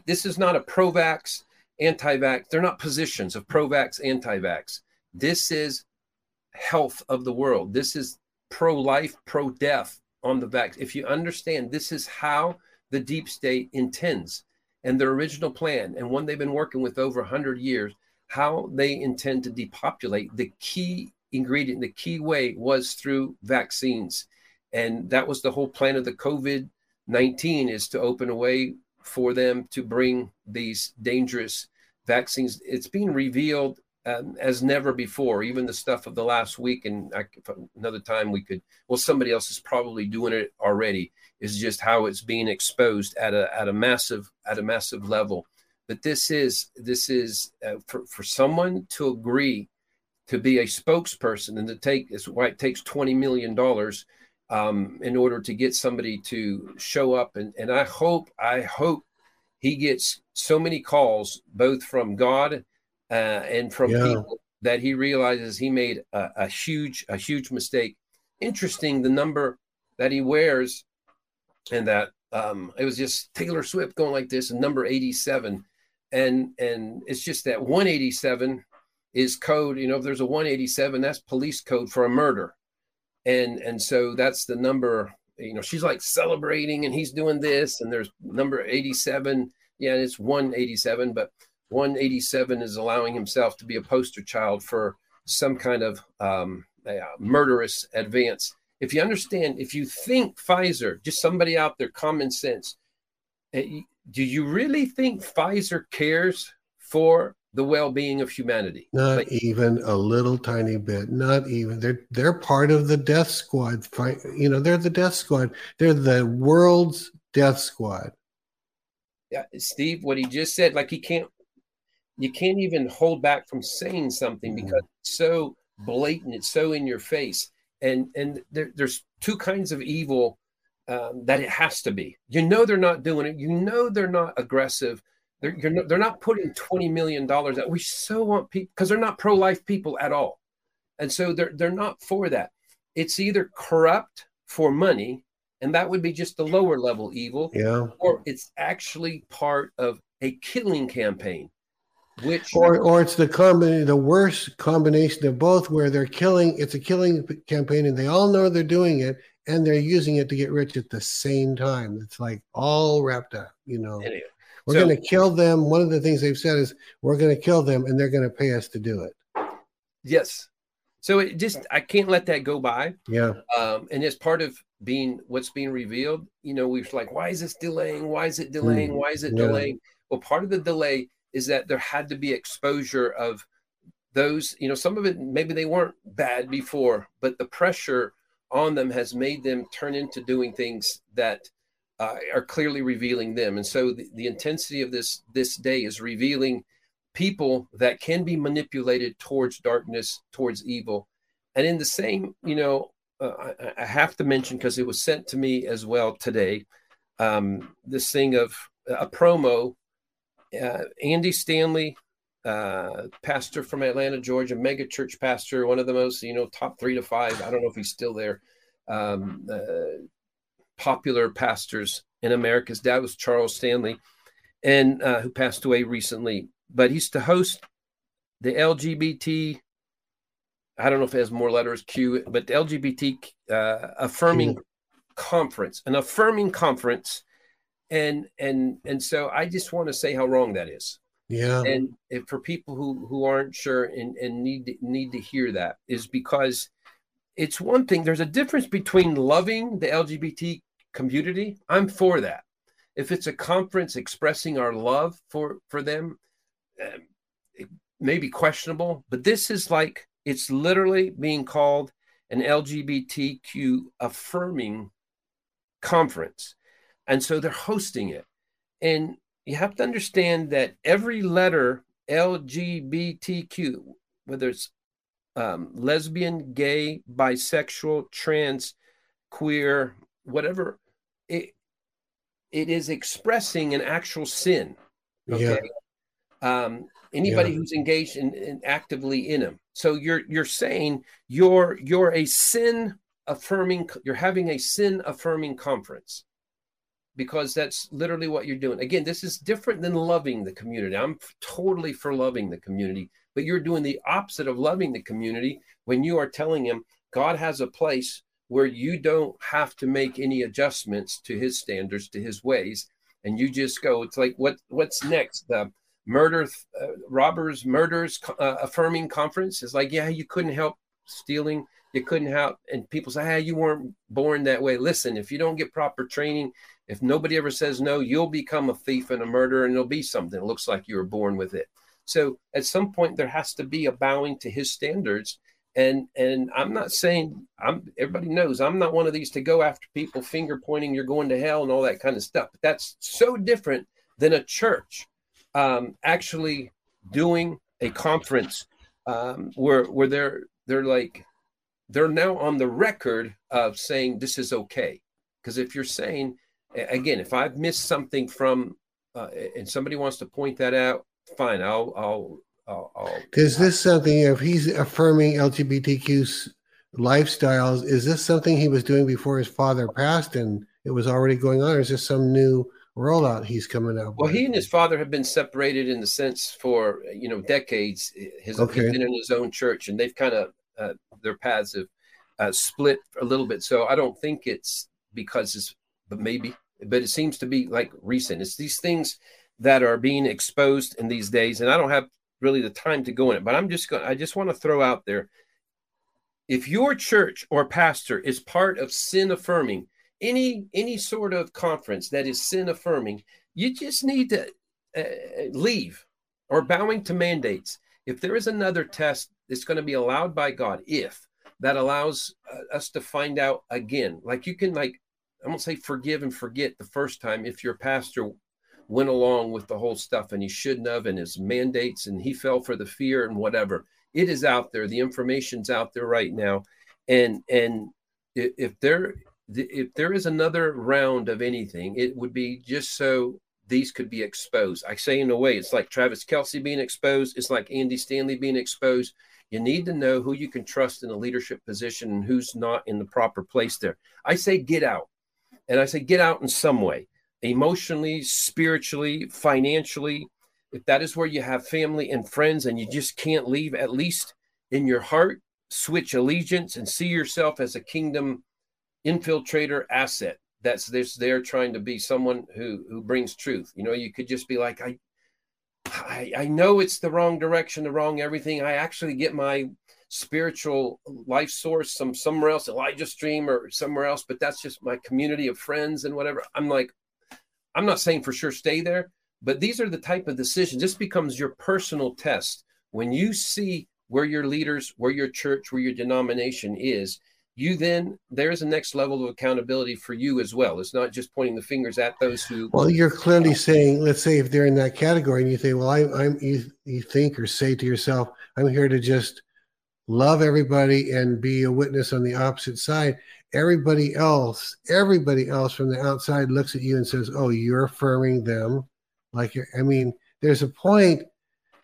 This is not a pro-vax, anti-vax. They're not positions of pro-vax, anti-vax. This is health of the world. This is pro-life, pro-death on the vaccine. If you understand, this is how the deep state intends, and their original plan, and one they've been working with over 100 years, how they intend to depopulate. The key ingredient, the key way, was through vaccines. And that was the whole plan of the COVID-19, is to open a way for them to bring these dangerous vaccines. It's being revealed as never before, even the stuff of the last week, and another time somebody else is probably doing it already, is just how it's being exposed at a massive level. But this is for someone to agree to be a spokesperson, and to take, is why it takes $20 million in order to get somebody to show up. And I hope he gets so many calls, both from God and from people, that he realizes he made a huge mistake. Interesting, the number that he wears, and that it was just Taylor Swift going like this, and number 87, and it's just that 187 is code. If there's a 187, that's police code for a murder, and so that's the number. She's like celebrating, and he's doing this, and there's number 87. Yeah, it's 187, but 187 is allowing himself to be a poster child for some kind of murderous advance. If you understand, if you think Pfizer, just somebody out there, common sense, do you really think Pfizer cares for the well-being of humanity? Not even a little tiny bit. Not even. They're part of the death squad. They're the death squad. They're the world's death squad. Yeah, Steve, what he just said, like you can't even hold back from saying something, because it's so blatant, it's so in your face. And there's two kinds of evil that it has to be. They're not doing it. They're not aggressive. They're not putting $20 million out. We so want people, because they're not pro-life people at all. And so they're not for that. It's either corrupt for money, and that would be just the lower level evil, or it's actually part of a killing campaign. Which or it's the worst combination of both, where it's a killing campaign, and they all know they're doing it, and they're using it to get rich at the same time. It's like all wrapped up. Anyway, We're going to kill them. One of the things they've said is we're going to kill them and they're going to pay us to do it. Yes. So it just, I can't let that go by. Yeah. And it's part of being what's being revealed. You know, we're like, why is this delaying? Why is it delaying? Why is it delaying? Well, part of the delay is that there had to be exposure of those, you know, some of it, maybe they weren't bad before, but the pressure on them has made them turn into doing things that are clearly revealing them. And so the intensity of this day is revealing people that can be manipulated towards darkness, towards evil. And in the same, you know, I have to mention, because it was sent to me as well today, this thing of a promo, Andy Stanley, pastor from Atlanta, Georgia, mega church pastor, one of the most, you know, top 3 to 5, I don't know if he's still there, popular pastors in America. His dad was Charles Stanley, and who passed away recently, but he used to host the LGBT, I don't know if it has more letters, Q, but the LGBT affirming conference, an affirming conference. And so I just want to say how wrong that is. Yeah. And if, for people who aren't sure and need to hear that, is because it's one thing. There's a difference between loving the LGBT community. I'm for that. If it's a conference expressing our love for them, it may be questionable, but this is like, it's literally being called an LGBTQ affirming conference. And so they're hosting it. And you have to understand that every letter LGBTQ, whether it's lesbian, gay, bisexual, trans, queer, whatever, it is expressing an actual sin. Okay. Yeah. Anybody who's engaged in actively in them. So you're saying you're a sin affirming. You're having a sin affirming conference, because that's literally what you're doing. Again, this is different than loving the community. I'm totally for loving the community, but you're doing the opposite of loving the community when you are telling him God has a place where you don't have to make any adjustments to his standards, to his ways, and you just go. It's like, what's next? The murder, robbers, murders, affirming conference is like, yeah, you couldn't help stealing. You couldn't help. And people say, hey, you weren't born that way. Listen, if you don't get proper training, if nobody ever says no, you'll become a thief and a murderer, and there'll be something that looks like you were born with it. So at some point, there has to be a bowing to his standards. And I'm not saying, everybody knows, I'm not one of these to go after people, finger pointing, you're going to hell and all that kind of stuff. But that's so different than a church actually doing a conference where they're like, they're now on the record of saying this is okay. Because if you're saying, again, if I've missed something from, and somebody wants to point that out, fine. Is this something, if he's affirming LGBTQ's lifestyles, is this something he was doing before his father passed and it was already going on? Or is this some new rollout he's coming up with? Well, he and his father have been separated in the sense for, you know, decades. He's been in his own church, and they've kind of, their paths have split a little bit. So I don't think it's because it's, but maybe, but it seems to be like recent. It's these things that are being exposed in these days. And I don't have really the time to go in it, but I just want to throw out there. If your church or pastor is part of sin affirming, any sort of conference that is sin affirming, you just need to leave, or bowing to mandates. If there is another test, it's going to be allowed by God. If that allows us to find out again, like you can, like, I'm going to say forgive and forget the first time if your pastor went along with the whole stuff and he shouldn't have, and his mandates, and he fell for the fear and whatever. It is out there. The information's out there right now. And if there is another round of anything, it would be just so these could be exposed. I say, in a way, it's like Travis Kelce being exposed. It's like Andy Stanley being exposed. You need to know who you can trust in a leadership position and who's not in the proper place there. I say get out. And I say, get out in some way, emotionally, spiritually, financially. If that is where you have family and friends and you just can't leave, at least in your heart, switch allegiance and see yourself as a kingdom infiltrator asset. that's this, they're trying to be someone who brings truth. You know, you could just be like, I know it's the wrong direction, the wrong everything. I actually get my spiritual life source somewhere else, Elijah Stream or somewhere else, but that's just my community of friends and whatever. I'm like, I'm not saying for sure stay there, but these are the type of decisions. This becomes your personal test. When you see where your leaders, where your church, where your denomination is, you then, there is a next level of accountability for you as well. It's not just pointing the fingers at those who. Well, you're clearly saying, let's say if they're in that category and you think, well, you think or say to yourself, I'm here to just love everybody and be a witness on the opposite side. Everybody else from the outside looks at you and says, oh, you're affirming them. Like, there's a point.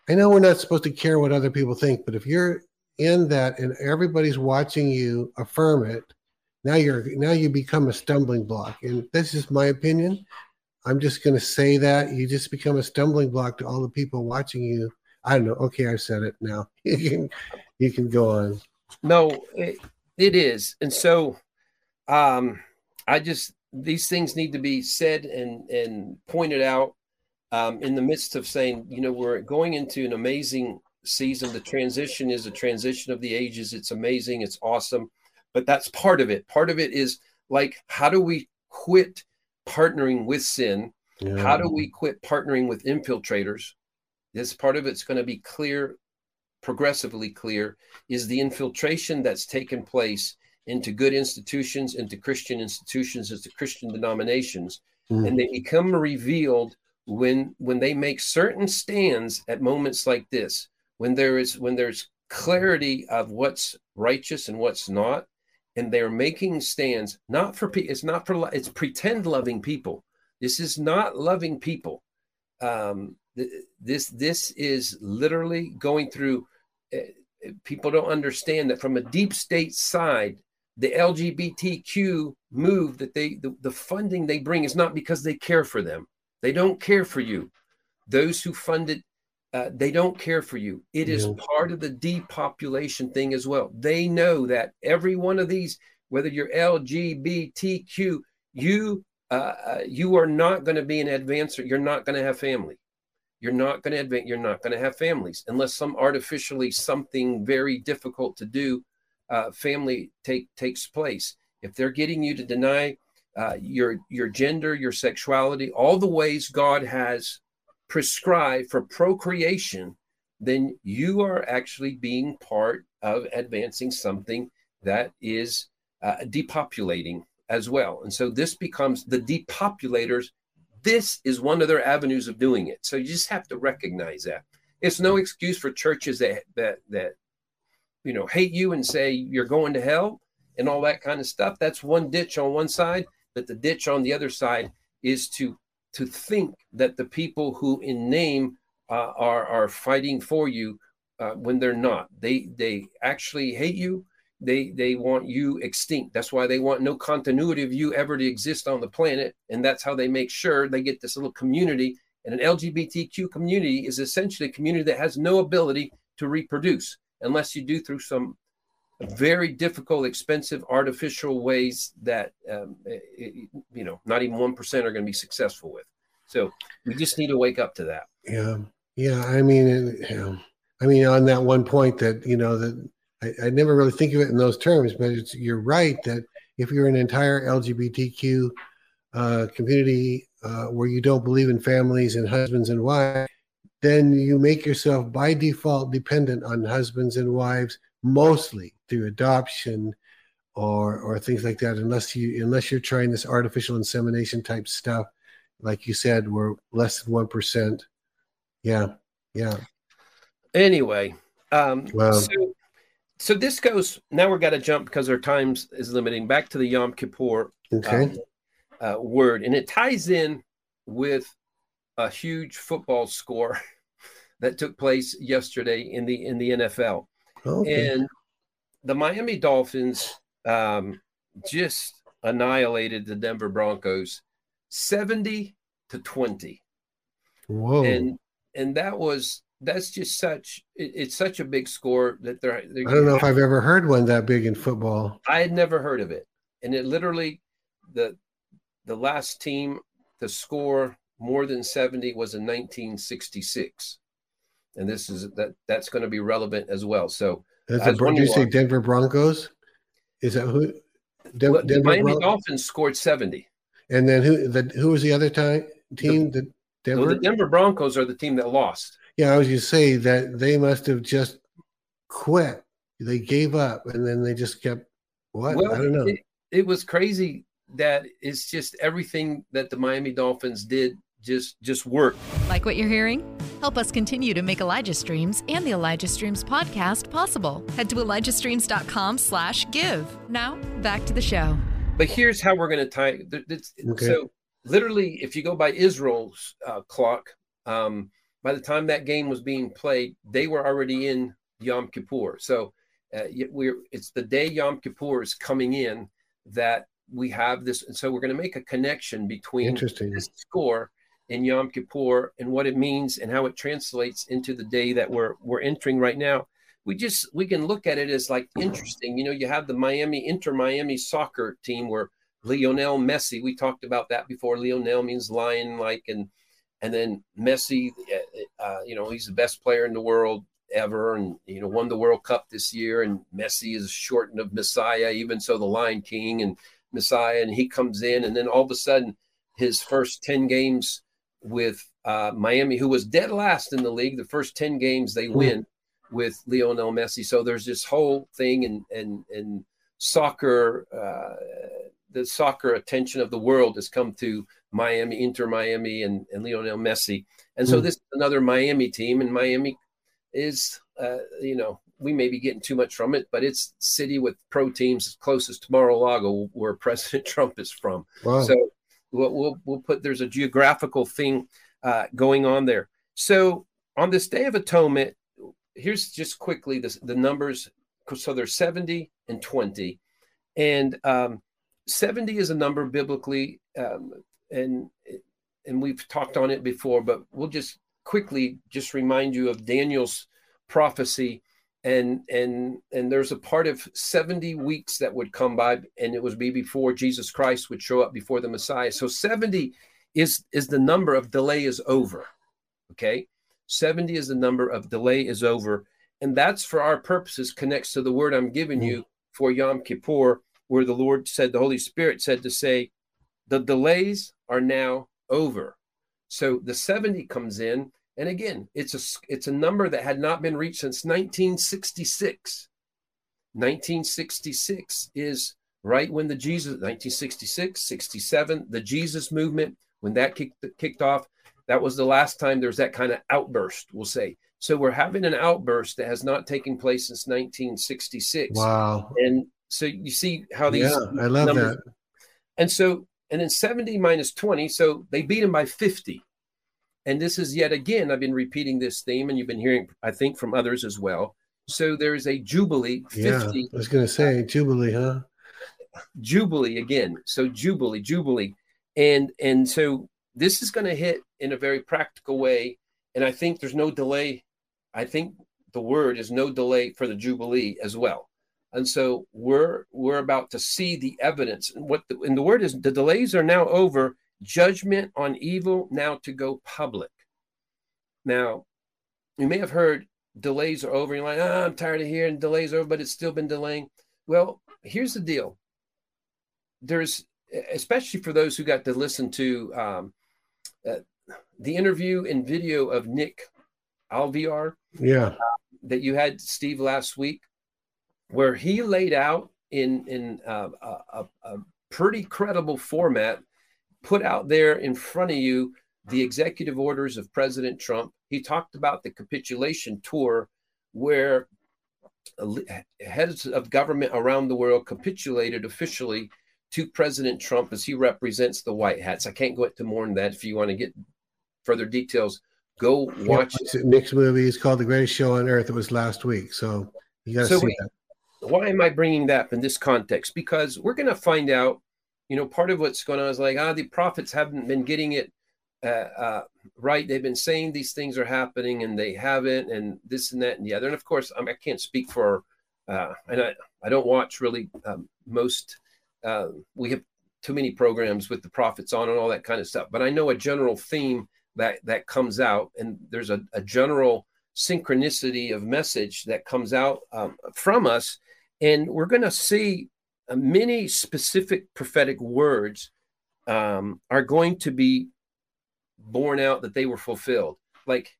I know we're not supposed to care what other people think, but if you're in that and everybody's watching you affirm it, now you become a stumbling block. And this is my opinion. I'm just going to say that you just become a stumbling block to all the people watching you. I don't know. Okay, I've said it now. You can go on. No, it is. And so these things need to be said and pointed out in the midst of saying, you know, we're going into an amazing season. The transition is a transition of the ages. It's amazing. It's awesome. But that's part of it. Part of it is like, how do we quit partnering with sin? Yeah. How do we quit partnering with infiltrators? This part of it's going to be clear, progressively clear, is the infiltration that's taken place into good institutions, into Christian institutions, into Christian denominations. Mm-hmm. And they become revealed when they make certain stands at moments like this. When there's clarity of what's righteous and what's not, and they're making stands, it's pretend loving people. This is not loving people. This is literally going through. People don't understand that from a deep state side, the LGBTQ move that the funding they bring is not because they care for them. They don't care for you. Those who fund it, they don't care for you. It is part of the depopulation thing as well. They know that every one of these, whether you're LGBTQ, you are not going to be an advancer. You're not going to have family. You're not going to advance. You're not going to have families unless something very difficult to do. Family takes place. If they're getting you to deny your gender, your sexuality, all the ways God has prescribed for procreation, then you are actually being part of advancing something that is depopulating as well. And so this becomes the depopulators. This is one of their avenues of doing it. So you just have to recognize that. It's no excuse for churches that you know, hate you and say you're going to hell and all that kind of stuff. That's one ditch on one side, but the ditch on the other side is to think that the people who in name are fighting for you when they're not. They actually hate you. They want you extinct. That's why they want no continuity of you ever to exist on the planet. And that's how they make sure they get this little community. And an LGBTQ community is essentially a community that has no ability to reproduce unless you do through some very difficult, expensive, artificial ways that, not even 1% are going to be successful with. So we just need to wake up to that. Yeah. Yeah. On that one point that, you know, that, I never really think of it in those terms, but you're right that if you're an entire LGBTQ community where you don't believe in families and husbands and wives, then you make yourself by default dependent on husbands and wives, mostly through adoption or things like that, unless you're trying this artificial insemination type stuff. Like you said, we're less than 1%. Yeah, yeah. Anyway, wow. So this goes, now we've got to jump because our time is limiting, back to the Yom Kippur word. And it ties in with a huge football score that took place yesterday in the NFL. Okay. And the Miami Dolphins just annihilated the Denver Broncos 70-20. Whoa. And that's just such. It's such a big score that they're. I don't know if I've ever heard one that big in football. I had never heard of it, and it literally the The last team to score more than 70 was in 1966. And this is that's going to be relevant as well. So do you say Denver Broncos? Is that who? Denver Miami Broncos? Dolphins scored 70. And then who was the other team? Denver? Well, the Denver Broncos are the team that lost. Yeah, I was just saying that they must have just quit. They gave up, and then they just kept I don't know. It was crazy that it's just everything that the Miami Dolphins did just worked. Like what you're hearing? Help us continue to make Elijah Streams and the Elijah Streams podcast possible. Head to ElijahStreams.com/give. Now, back to the show. But here's how we're going to tie it. Okay. So literally, if you go by Israel's clock, by the time that game was being played, they were already in Yom Kippur. So it's the day Yom Kippur is coming in that we have this. And so we're going to make a connection between this score in Yom Kippur and what it means and how it translates into the day that we're entering right now. We can look at it as like interesting. You know, you have the Inter-Miami soccer team where Lionel Messi, we talked about that before. Lionel means lion-like, and then Messi, he's the best player in the world ever and, you know, won the World Cup this year. And Messi is shortened of Messiah, even so the Lion King and Messiah. And he comes in, and then all of a sudden his first 10 games with Miami, who was dead last in the league, the first 10 games they win with Lionel Messi. So there's this whole thing in soccer, the soccer attention of the world has come to Miami, Inter-Miami and Lionel Messi. And so this is another Miami team, and Miami is, we may be getting too much from it, but it's city with pro teams closest to Mar-a-Lago where President Trump is from. Wow. So we'll put, there's a geographical thing going on there. So on this Day of Atonement, here's just quickly the numbers. So there's 70 and 20, and 70 is a number biblically, and we've talked on it before, but we'll just quickly just remind you of Daniel's prophecy, and there's a part of 70 weeks that would come by, and it would be before Jesus Christ would show up, before the Messiah. So 70 is the number of delay is over. Okay. 70 is the number of delay is over. And that's, for our purposes, connects to the word I'm giving you for Yom Kippur, where the Lord said, the Holy Spirit said to say, the delays are now over. So the 70 comes in. And again, it's a number that had not been reached since 1966. 1966 is right when 1966, 67, the Jesus movement, when that kicked off. That was the last time there's that kind of outburst, we'll say. So we're having an outburst that has not taken place since 1966. Wow. And so you see how these I love numbers, that. And then 70 minus 20, so they beat him by 50. And this is yet again, I've been repeating this theme, and you've been hearing, I think, from others as well. So there is a Jubilee 50. Yeah, I was going to say Jubilee, huh? Jubilee again. So Jubilee. And so this is going to hit in a very practical way. And I think there's no delay. I think the word is no delay for the Jubilee as well. And so we're about to see the evidence. And the word is, the delays are now over. Judgment on evil now to go public. Now, you may have heard delays are over. You're like, I'm tired of hearing delays are over, but it's still been delaying. Well, here's the deal. There's, especially for those who got to listen to the interview and video of Nick Alviar, that you had, Steve, last week, where he laid out in a pretty credible format, put out there in front of you, the executive orders of President Trump. He talked about the capitulation tour where heads of government around the world capitulated officially to President Trump as he represents the White Hats. I can't go into more than that. If you want to get further details, go watch it. Nick's movie is called The Greatest Show on Earth. It was last week. So you got to see that. Why am I bringing that up in this context? Because we're going to find out, you know, part of what's going on is like, the prophets haven't been getting it right. They've been saying these things are happening and they haven't, and this and that and the other. And of course, I can't speak for, and I don't watch really most, we have too many programs with the prophets on and all that kind of stuff. But I know a general theme that comes out, and there's a general synchronicity of message that comes out from us. And we're going to see many specific prophetic words are going to be borne out that they were fulfilled. Like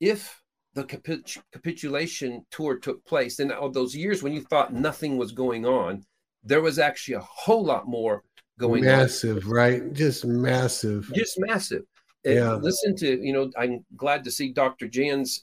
if the capitulation tour took place, then all those years when you thought nothing was going on, there was actually a whole lot more going on. Massive, right? Just massive. Just massive. Yeah. And listen to, I'm glad to see Dr. Jan's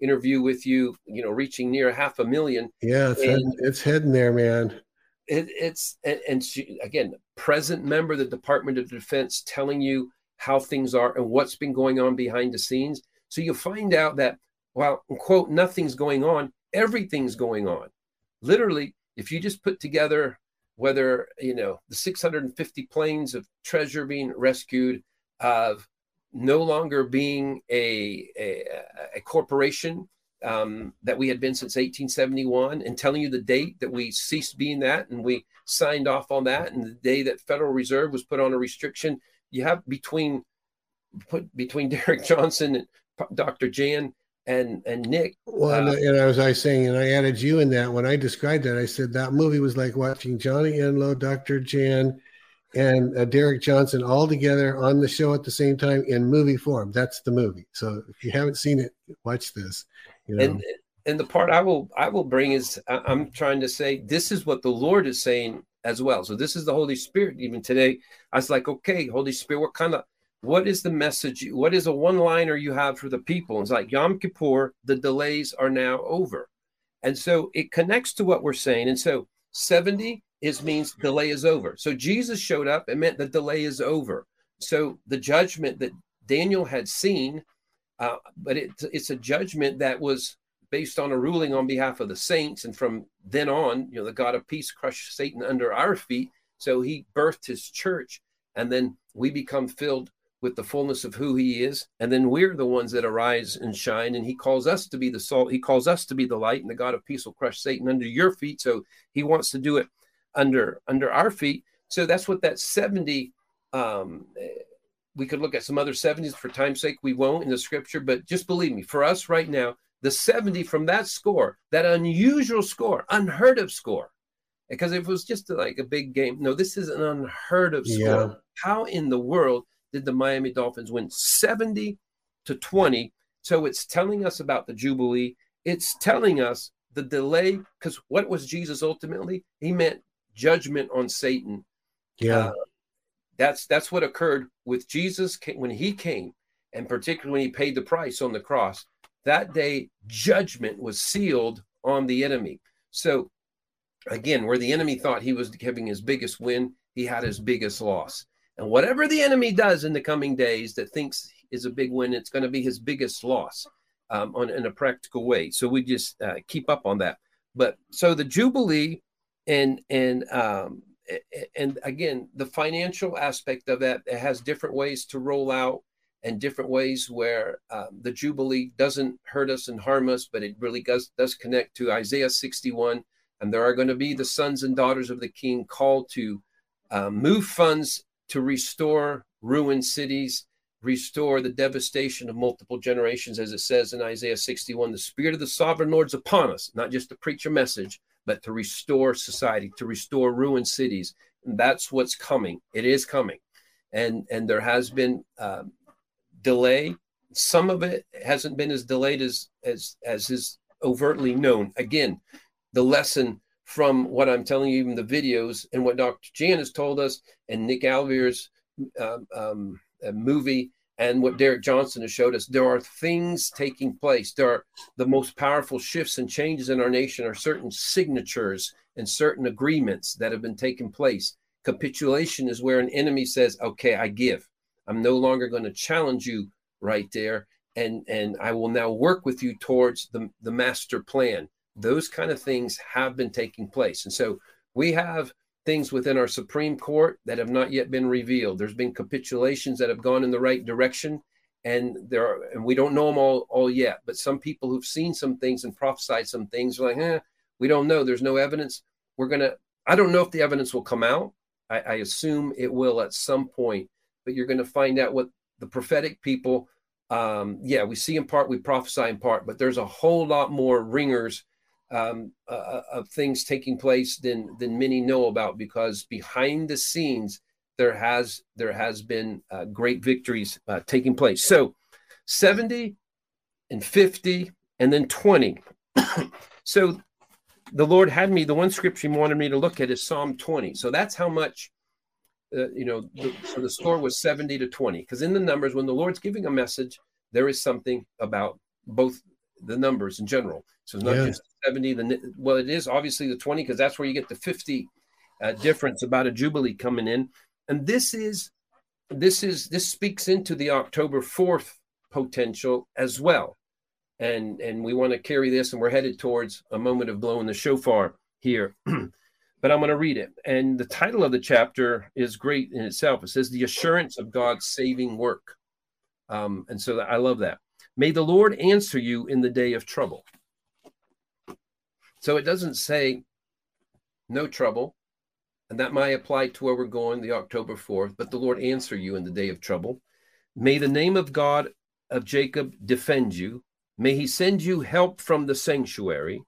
interview with you, reaching near 500,000. Yeah, it's heading there, man. And she, again, present member of the Department of Defense, telling you how things are and what's been going on behind the scenes. So you'll find out that while, quote, nothing's going on, everything's going on. Literally, if you just put together whether, the 650 planes of treasure being rescued, of no longer being a corporation that we had been since 1871, and telling you the date that we ceased being that and we signed off on that, and the day that Federal Reserve was put on a restriction, you have between Derek Johnson and Dr. Jan and Nick. Well, and as I was saying, and I added you in that when I described that, I said that movie was like watching Johnny Enlow, Dr. Jan, and Derek Johnson all together on the show at the same time in movie form. That's the movie. So if you haven't seen it, watch this. And the part I will bring is I'm trying to say this is what the Lord is saying as well. So this is the Holy Spirit. Even today, I was like, okay, Holy Spirit, what is the message? What is a one-liner you have for the people? And it's like Yom Kippur, the delays are now over. And so it connects to what we're saying. And so 70 means delay is over. So Jesus showed up and meant the delay is over. So the judgment that Daniel had seen, but it's a judgment that was based on a ruling on behalf of the saints. And from then on, the God of peace crushed Satan under our feet. So he birthed his church. And then we become filled with the fullness of who he is. And then we're the ones that arise and shine. And he calls us to be the salt. He calls us to be the light. And the God of peace will crush Satan under your feet. So he wants to do it under our feet. So that's what that 70, we could look at some other 70s for time's sake. We won't in the scripture, but just believe me, for us right now, the 70 from that score, that unusual score, unheard of score, because if it was just like a big game, no, this is an unheard of score. Yeah. How in the world did the Miami Dolphins win 70-20? So it's telling us about the Jubilee. It's telling us the delay, because what was Jesus ultimately? He meant judgment on Satan. Yeah. That's what occurred with Jesus when he came, and particularly when he paid the price on the cross. That day, judgment was sealed on the enemy. So again, where the enemy thought he was having his biggest win, he had his biggest loss. And whatever the enemy does in the coming days that thinks is a big win, it's going to be his biggest loss in a practical way. So we just keep up on that. But so the Jubilee and again, the financial aspect of that, it has different ways to roll out and different ways where the Jubilee doesn't hurt us and harm us, but it really does connect to Isaiah 61. And there are going to be the sons and daughters of the King called to move funds to restore ruined cities, restore the devastation of multiple generations, as it says in Isaiah 61. The Spirit of the Sovereign Lord's upon us, not just to preach a message, but to restore society, to restore ruined cities. And that's what's coming. It is coming. And there has been delay. Some of it hasn't been as delayed as is overtly known. Again, the lesson from what I'm telling you, even the videos and what Dr. Jan has told us, and Nick Alviar's movie, and what Derek Johnson has showed us, there are things taking place. There are the most powerful shifts and changes in our nation are certain signatures and certain agreements that have been taking place. Capitulation is where an enemy says, okay, I give. I'm no longer going to challenge you right there. And I will now work with you towards the master plan. Those kind of things have been taking place. And so we have things within our Supreme Court that have not yet been revealed. There's been capitulations that have gone in the right direction, and we don't know them all yet, but some people who've seen some things and prophesied some things are like, we don't know. There's no evidence. I don't know if the evidence will come out. I assume it will at some point, but you're going to find out what the prophetic people, we see in part, we prophesy in part, but there's a whole lot more ringers of things taking place than many know about, because behind the scenes, there has been great victories taking place. So 70 and 50 and then 20. So the Lord had me, the one scripture he wanted me to look at is Psalm 20. So that's how much, so the score was 70 to 20. Because in the numbers, when the Lord's giving a message, there is something about both the numbers in general. So it's not just 70. It is obviously the 20, because that's where you get the 50 difference about a jubilee coming in. And this speaks into the October 4th potential as well. And we want to carry this, and we're headed towards a moment of blowing the shofar here. But I'm going to read it. And the title of the chapter is great in itself. It says, The Assurance of God's Saving Work. And so I love that. May the Lord answer you in the day of trouble. So it doesn't say no trouble. And that might apply to where we're going, the October 4th. But the Lord answer you in the day of trouble. May the name of God of Jacob defend you. May he send you help from the sanctuary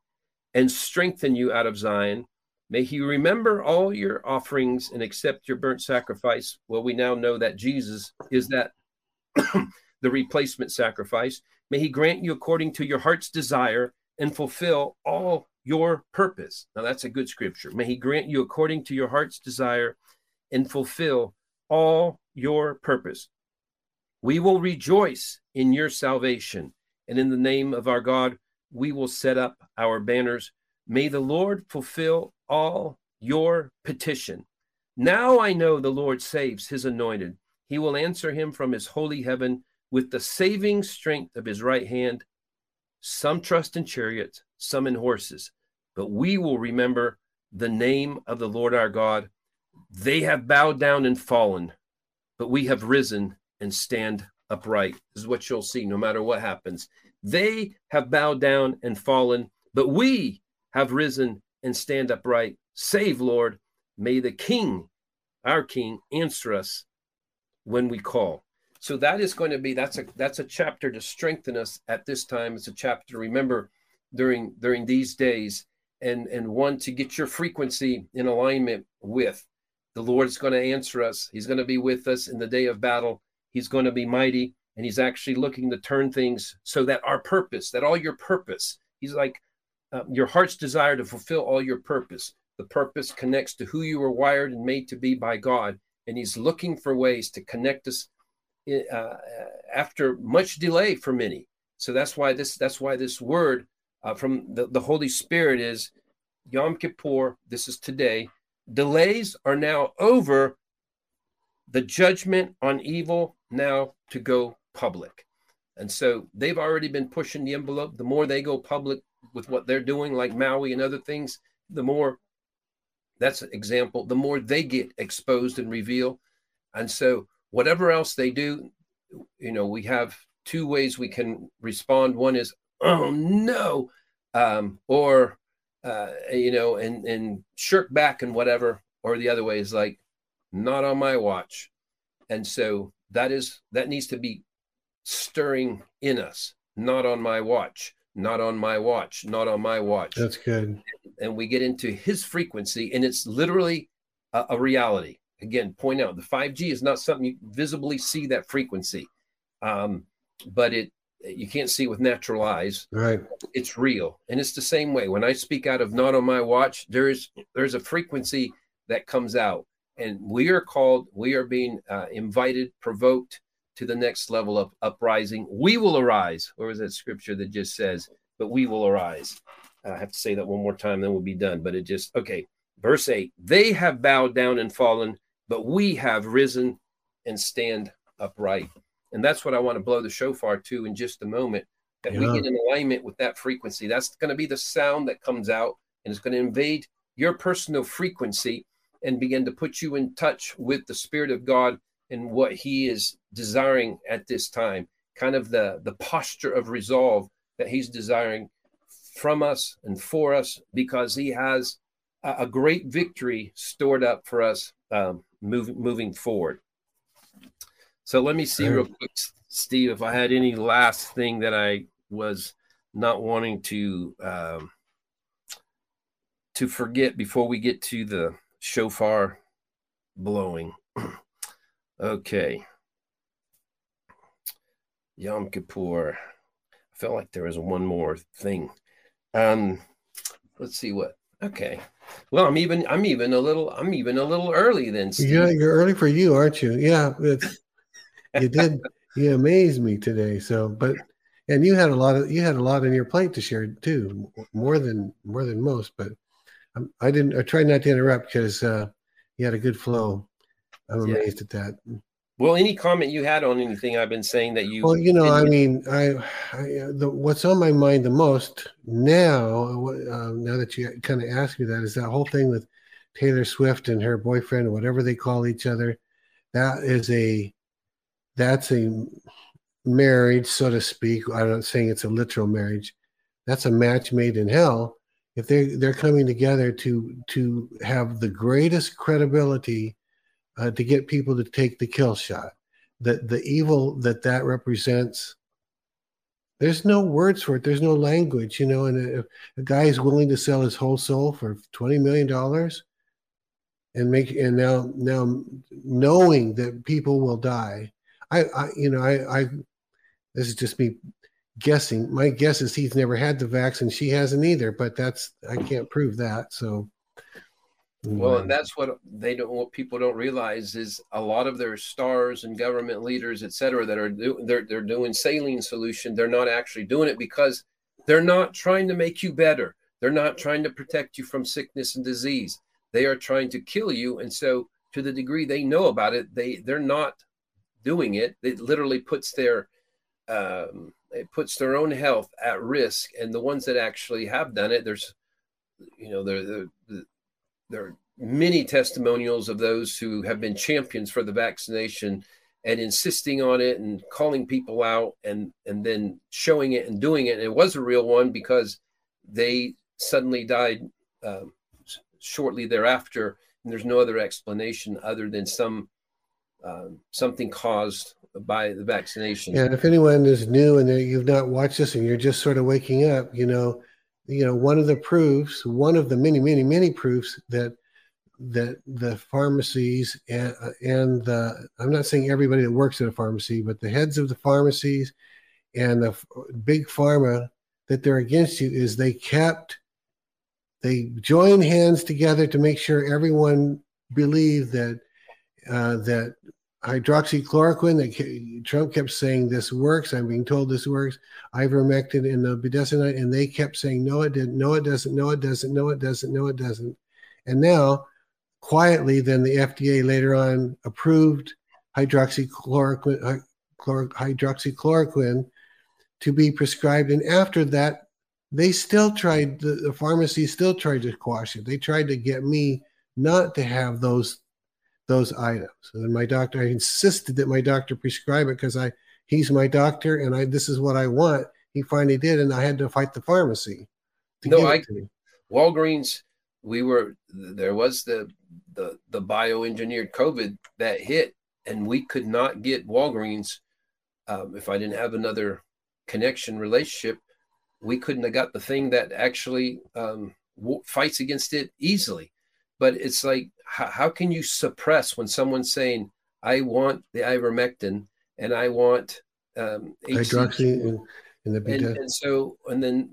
and strengthen you out of Zion. May he remember all your offerings and accept your burnt sacrifice. Well, we now know that Jesus is that the replacement sacrifice. May he grant you according to your heart's desire and fulfill all your purpose. Now, that's a good scripture. May he grant you according to your heart's desire and fulfill all your purpose. We will rejoice in your salvation. And in the name of our God, we will set up our banners. May the Lord fulfill all your petition. Now I know the Lord saves his anointed. He will answer him from his holy heaven with the saving strength of his right hand. Some trust in chariots, some in horses. But we will remember the name of the Lord our God. They have bowed down and fallen, but we have risen and stand upright. This is what you'll see no matter what happens. They have bowed down and fallen, but we have risen and stand upright. Save, Lord. May the King, our King, answer us when we call. So that is going to be, that's a chapter to strengthen us at this time. It's a chapter to remember during these days, and one to get your frequency in alignment with. The Lord's going to answer us. He's going to be with us in the day of battle. He's going to be mighty, and he's actually looking to turn things so that our purpose, that all your purpose, he's like your heart's desire to fulfill all your purpose. The purpose connects to who you were wired and made to be by God, and he's looking for ways to connect us after much delay for many. So that's why this word from the Holy Spirit is Yom Kippur. This is today. Delays are now over. The judgment on evil now to go public. And so they've already been pushing the envelope. The more they go public with what they're doing, like Maui and other things, the more, that's an example, the more they get exposed and revealed. And so whatever else they do, we have two ways we can respond. One is, oh no, and shirk back and whatever. Or the other way is like, not on my watch. And so that needs to be stirring in us. Not on my watch, not on my watch, not on my watch. That's good. And we get into his frequency, and it's literally a reality. Again, point out the 5G is not something you visibly see, that frequency, but you can't see with natural eyes. Right. It's real. And it's the same way. When I speak out of not on my watch, there's a frequency that comes out. And we are being invited, provoked to the next level of uprising. We will arise. Or is that scripture that just says, but we will arise? I have to say that one more time, then we'll be done. But okay. Verse 8, they have bowed down and fallen, but we have risen and stand upright. And that's what I want to blow the shofar to in just a moment. That we get in alignment with that frequency. That's going to be the sound that comes out, and it's going to invade your personal frequency and begin to put you in touch with the Spirit of God and what he is desiring at this time, kind of the posture of resolve that he's desiring from us and for us, because he has a great victory stored up for us moving forward. So let me see real quick, Steve, if I had any last thing that I was not wanting to forget before we get to the shofar blowing. Okay. Yom Kippur. I felt like there was one more thing. Let's see what. Okay. Well, I'm even a little early then, Steve. Yeah, you're early for you, aren't you? Yeah. You amazed me today. So, and you had a lot on your plate to share too, more than most, but I tried not to interrupt because you had a good flow. I'm amazed at that. Well, any comment you had on anything I've been saying that you... Well, what's on my mind the most now that you kind of asked me that, is that whole thing with Taylor Swift and her boyfriend, whatever they call each other. That's a marriage, so to speak. I'm not saying it's a literal marriage. That's a match made in hell. If they're coming together to have the greatest credibility to get people to take the kill shot, the evil that represents, there's no words for it. There's no language, and a guy is willing to sell his whole soul for $20 million and now knowing that people will die. I this is just me guessing. My guess is he's never had the vaccine. She hasn't either, but I can't prove that. So. Well, and that's what people don't realize is a lot of their stars and government leaders, et cetera, that they're doing saline solution. They're not actually doing it because they're not trying to make you better. They're not trying to protect you from sickness and disease. They are trying to kill you. And so to the degree they know about it, they're not doing it. It literally puts their own health at risk. And the ones that actually have done it, there are many testimonials of those who have been champions for the vaccination and insisting on it and calling people out and then showing it and doing it. And it was a real one because they suddenly died shortly thereafter. And there's no other explanation other than something caused by the vaccination. Yeah, and if anyone is new and you've not watched this and you're just sort of waking up, one of the many, many, many proofs that the pharmacies and I'm not saying everybody that works at a pharmacy, but the heads of the pharmacies and the big pharma that they're against you is they joined hands together to make sure everyone believed that hydroxychloroquine, that Trump kept saying this works. I'm being told this works. Ivermectin and the budesonide, and they kept saying no, it didn't. No, it doesn't. No, it doesn't. No, it doesn't. No, it doesn't. And now, quietly, then the FDA later on approved hydroxychloroquine to be prescribed. And after that, they still tried. The pharmacy still tried to quash it. They tried to get me not to have those items. And then my doctor, I insisted that my doctor prescribe it because he's my doctor and this is what I want. He finally did. And I had to fight the pharmacy. Walgreens, there was the bioengineered COVID that hit and we could not get Walgreens. If I didn't have another connection relationship, we couldn't have got the thing that actually fights against it easily. But it's like, how can you suppress when someone's saying, I want the ivermectin and I want hydroxy and the beta. And so, and then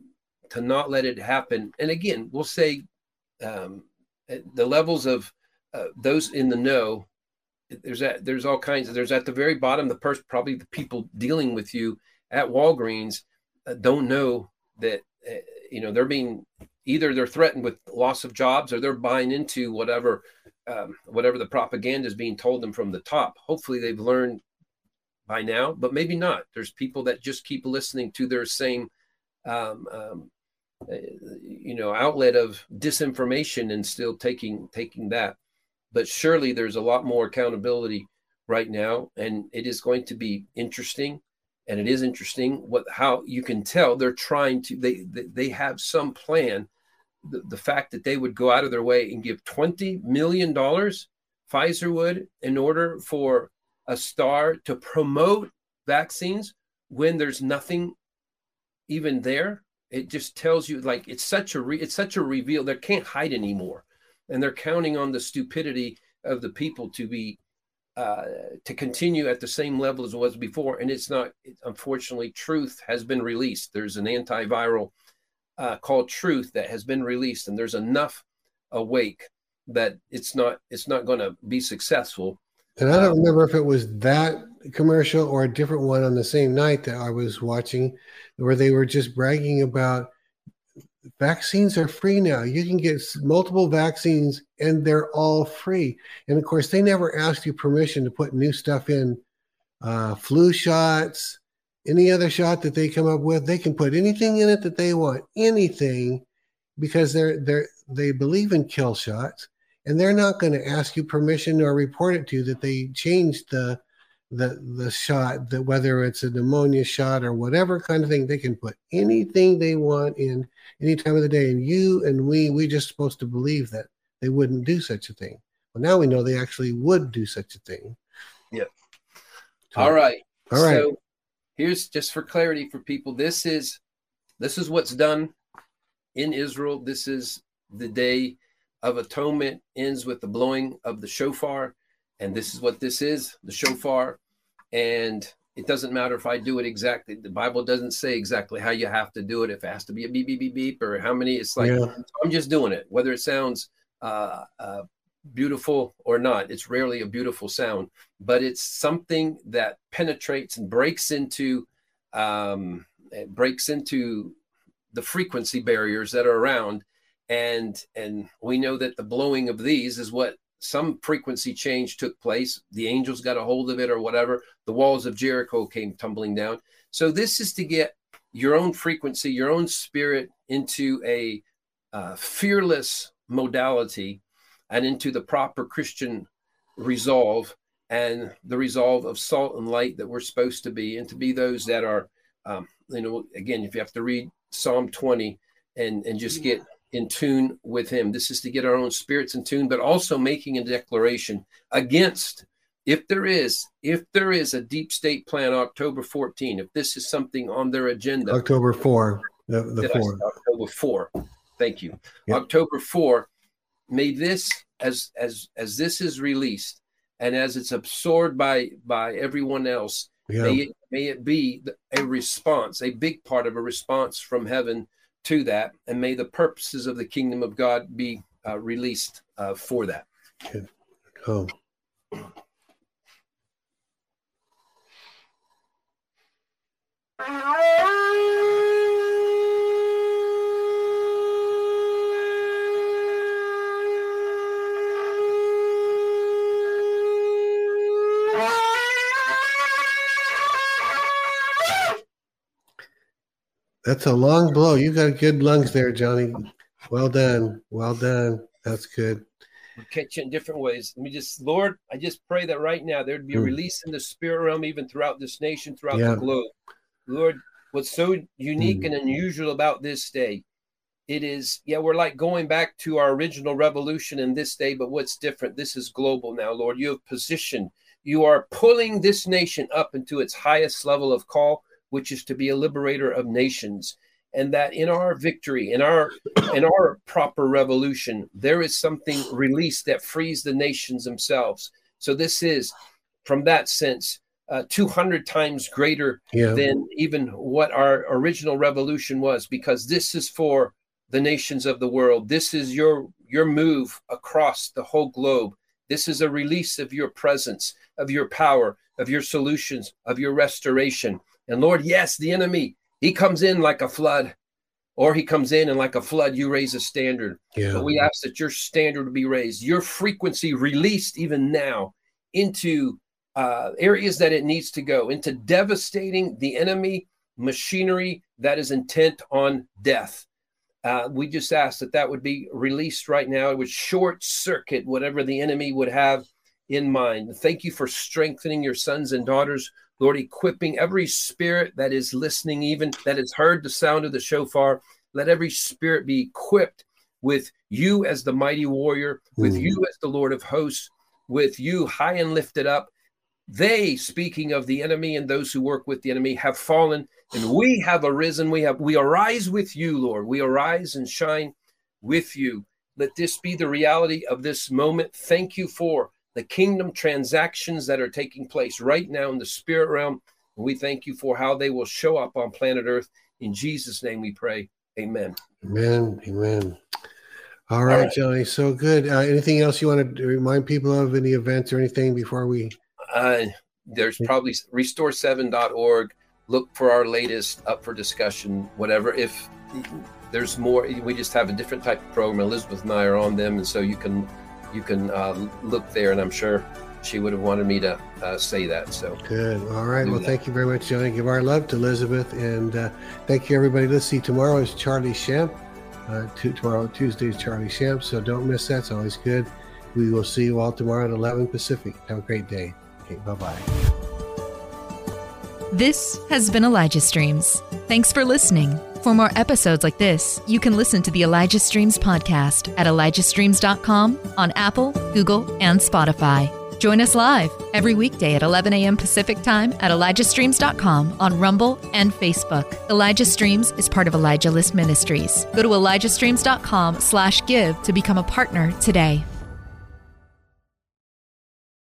to not let it happen. And again, we'll say the levels of those in the know, there's all kinds of, there's at the very bottom, the person, probably the people dealing with you at Walgreens don't know that, they're being, either they're threatened with loss of jobs or they're buying into whatever the propaganda is being told them from the top. Hopefully they've learned by now, but maybe not. There's people that just keep listening to their same, outlet of disinformation and still taking that. But surely there's a lot more accountability right now, and it is going to be interesting. And it is interesting how you can tell they're trying to, they have some plan. The fact that they would go out of their way and give $20 million Pfizer would, in order for a star to promote vaccines when there's nothing even there. It just tells you, like, it's such a reveal. They can't hide anymore, and they're counting on the stupidity of the people to be to continue at the same level as it was before. And it's not. Unfortunately, truth has been released. There's an antiviral called Truth that has been released, and there's enough awake that it's not going to be successful. And I don't remember if it was that commercial or a different one on the same night that I was watching, where they were just bragging about vaccines are free now. You can get multiple vaccines and they're all free. And of course, they never asked you permission to put new stuff in, flu shots, any other shot that they come up with. They can put anything in it that they want, anything, because they believe in kill shots. And they're not going to ask you permission or report it to you that they changed the shot, that whether it's a pneumonia shot or whatever kind of thing. They can put anything they want in any time of the day. And you and we just supposed to believe that they wouldn't do such a thing. Well, now we know they actually would do such a thing. Yeah. So, all right. So here's, just for clarity for people, this is what's done in Israel. This is the Day of Atonement, ends with the blowing of the shofar, and this is what this is, the shofar. And it doesn't matter if I do it exactly. The Bible doesn't say exactly how you have to do it, if it has to be a beep beep beep beep or how many. It's like, yeah, I'm just doing it, whether it sounds beautiful or not. It's rarely a beautiful sound, but it's something that penetrates and breaks into the frequency barriers that are around. And we know that the blowing of these is what, some frequency change took place. The angels got a hold of it or whatever. The walls of Jericho came tumbling down. So this is to get your own frequency, your own spirit into a fearless modality and into the proper Christian resolve, and the resolve of salt and light that we're supposed to be, and to be those that are, again, if you have to read Psalm 20 and just get in tune with him. This is to get our own spirits in tune, but also making a declaration against, if there is a deep state plan, October 14, if this is something on their agenda, October 4, the 4th. October 4. Thank you. Yep. October 4, may this, as this is released and as it's absorbed by everyone else, yep, may it be a response, a big part of a response from heaven to that, and may the purposes of the kingdom of God be released for that. Okay. Oh. That's a long blow. You got good lungs there, Johnny. Well done. Well done. That's good. We'll catch you in different ways. Let me just, Lord, I just pray that right now there'd be a release in the spirit realm, even throughout this nation, throughout the globe. Lord, what's so unique and unusual about this day, it is, we're like going back to our original revolution in this day, but what's different? This is global now, Lord. You have positioned, you are pulling this nation up into its highest level of call, which is to be a liberator of nations, and that in our victory, in our proper revolution, there is something released that frees the nations themselves. So this is, from that sense, 200 times greater than even what our original revolution was, because this is for the nations of the world. This is your move across the whole globe. This is a release of your presence, of your power, of your solutions, of your restoration. And Lord, yes, the enemy, he comes in like a flood, or he comes in and like a flood, you raise a standard. Yeah. But we ask that your standard would be raised, your frequency released even now into areas that it needs to go, into devastating the enemy machinery that is intent on death. We just ask that would be released right now. It would short circuit whatever the enemy would have in mind. Thank you for strengthening your sons and daughters, Lord, equipping every spirit that is listening, even that has heard the sound of the shofar. Let every spirit be equipped with you as the mighty warrior, with you as the Lord of hosts, with you high and lifted up. They, speaking of the enemy and those who work with the enemy, have fallen, and we have arisen. We arise with you, Lord. We arise and shine with you. Let this be the reality of this moment. Thank you for the kingdom transactions that are taking place right now in the spirit realm. And we thank you for how they will show up on planet Earth. In Jesus' name we pray. Amen. Amen. Amen. All right. Johnny. So good. Anything else you want to remind people of, any events or anything before we? There's probably restore7.org. Look for our latest up for discussion, whatever. If there's more, we just have a different type of program. Elizabeth and I are on them. And so you can look there, and I'm sure she would have wanted me to say that. So good. All right. Well, thank you very much, Johnny. Give our love to Elizabeth, and thank you, everybody. Let's see. Tomorrow is Charlie Shamp. Tomorrow, Tuesday is Charlie Shamp. So don't miss that. It's always good. We will see you all tomorrow at 11 Pacific. Have a great day. Okay, bye-bye. This has been Elijah Streams. Thanks for listening. For more episodes like this, you can listen to the Elijah Streams podcast at ElijahStreams.com on Apple, Google, and Spotify. Join us live every weekday at 11 a.m. Pacific Time at ElijahStreams.com on Rumble and Facebook. Elijah Streams is part of Elijah List Ministries. Go to ElijahStreams.com/give to become a partner today.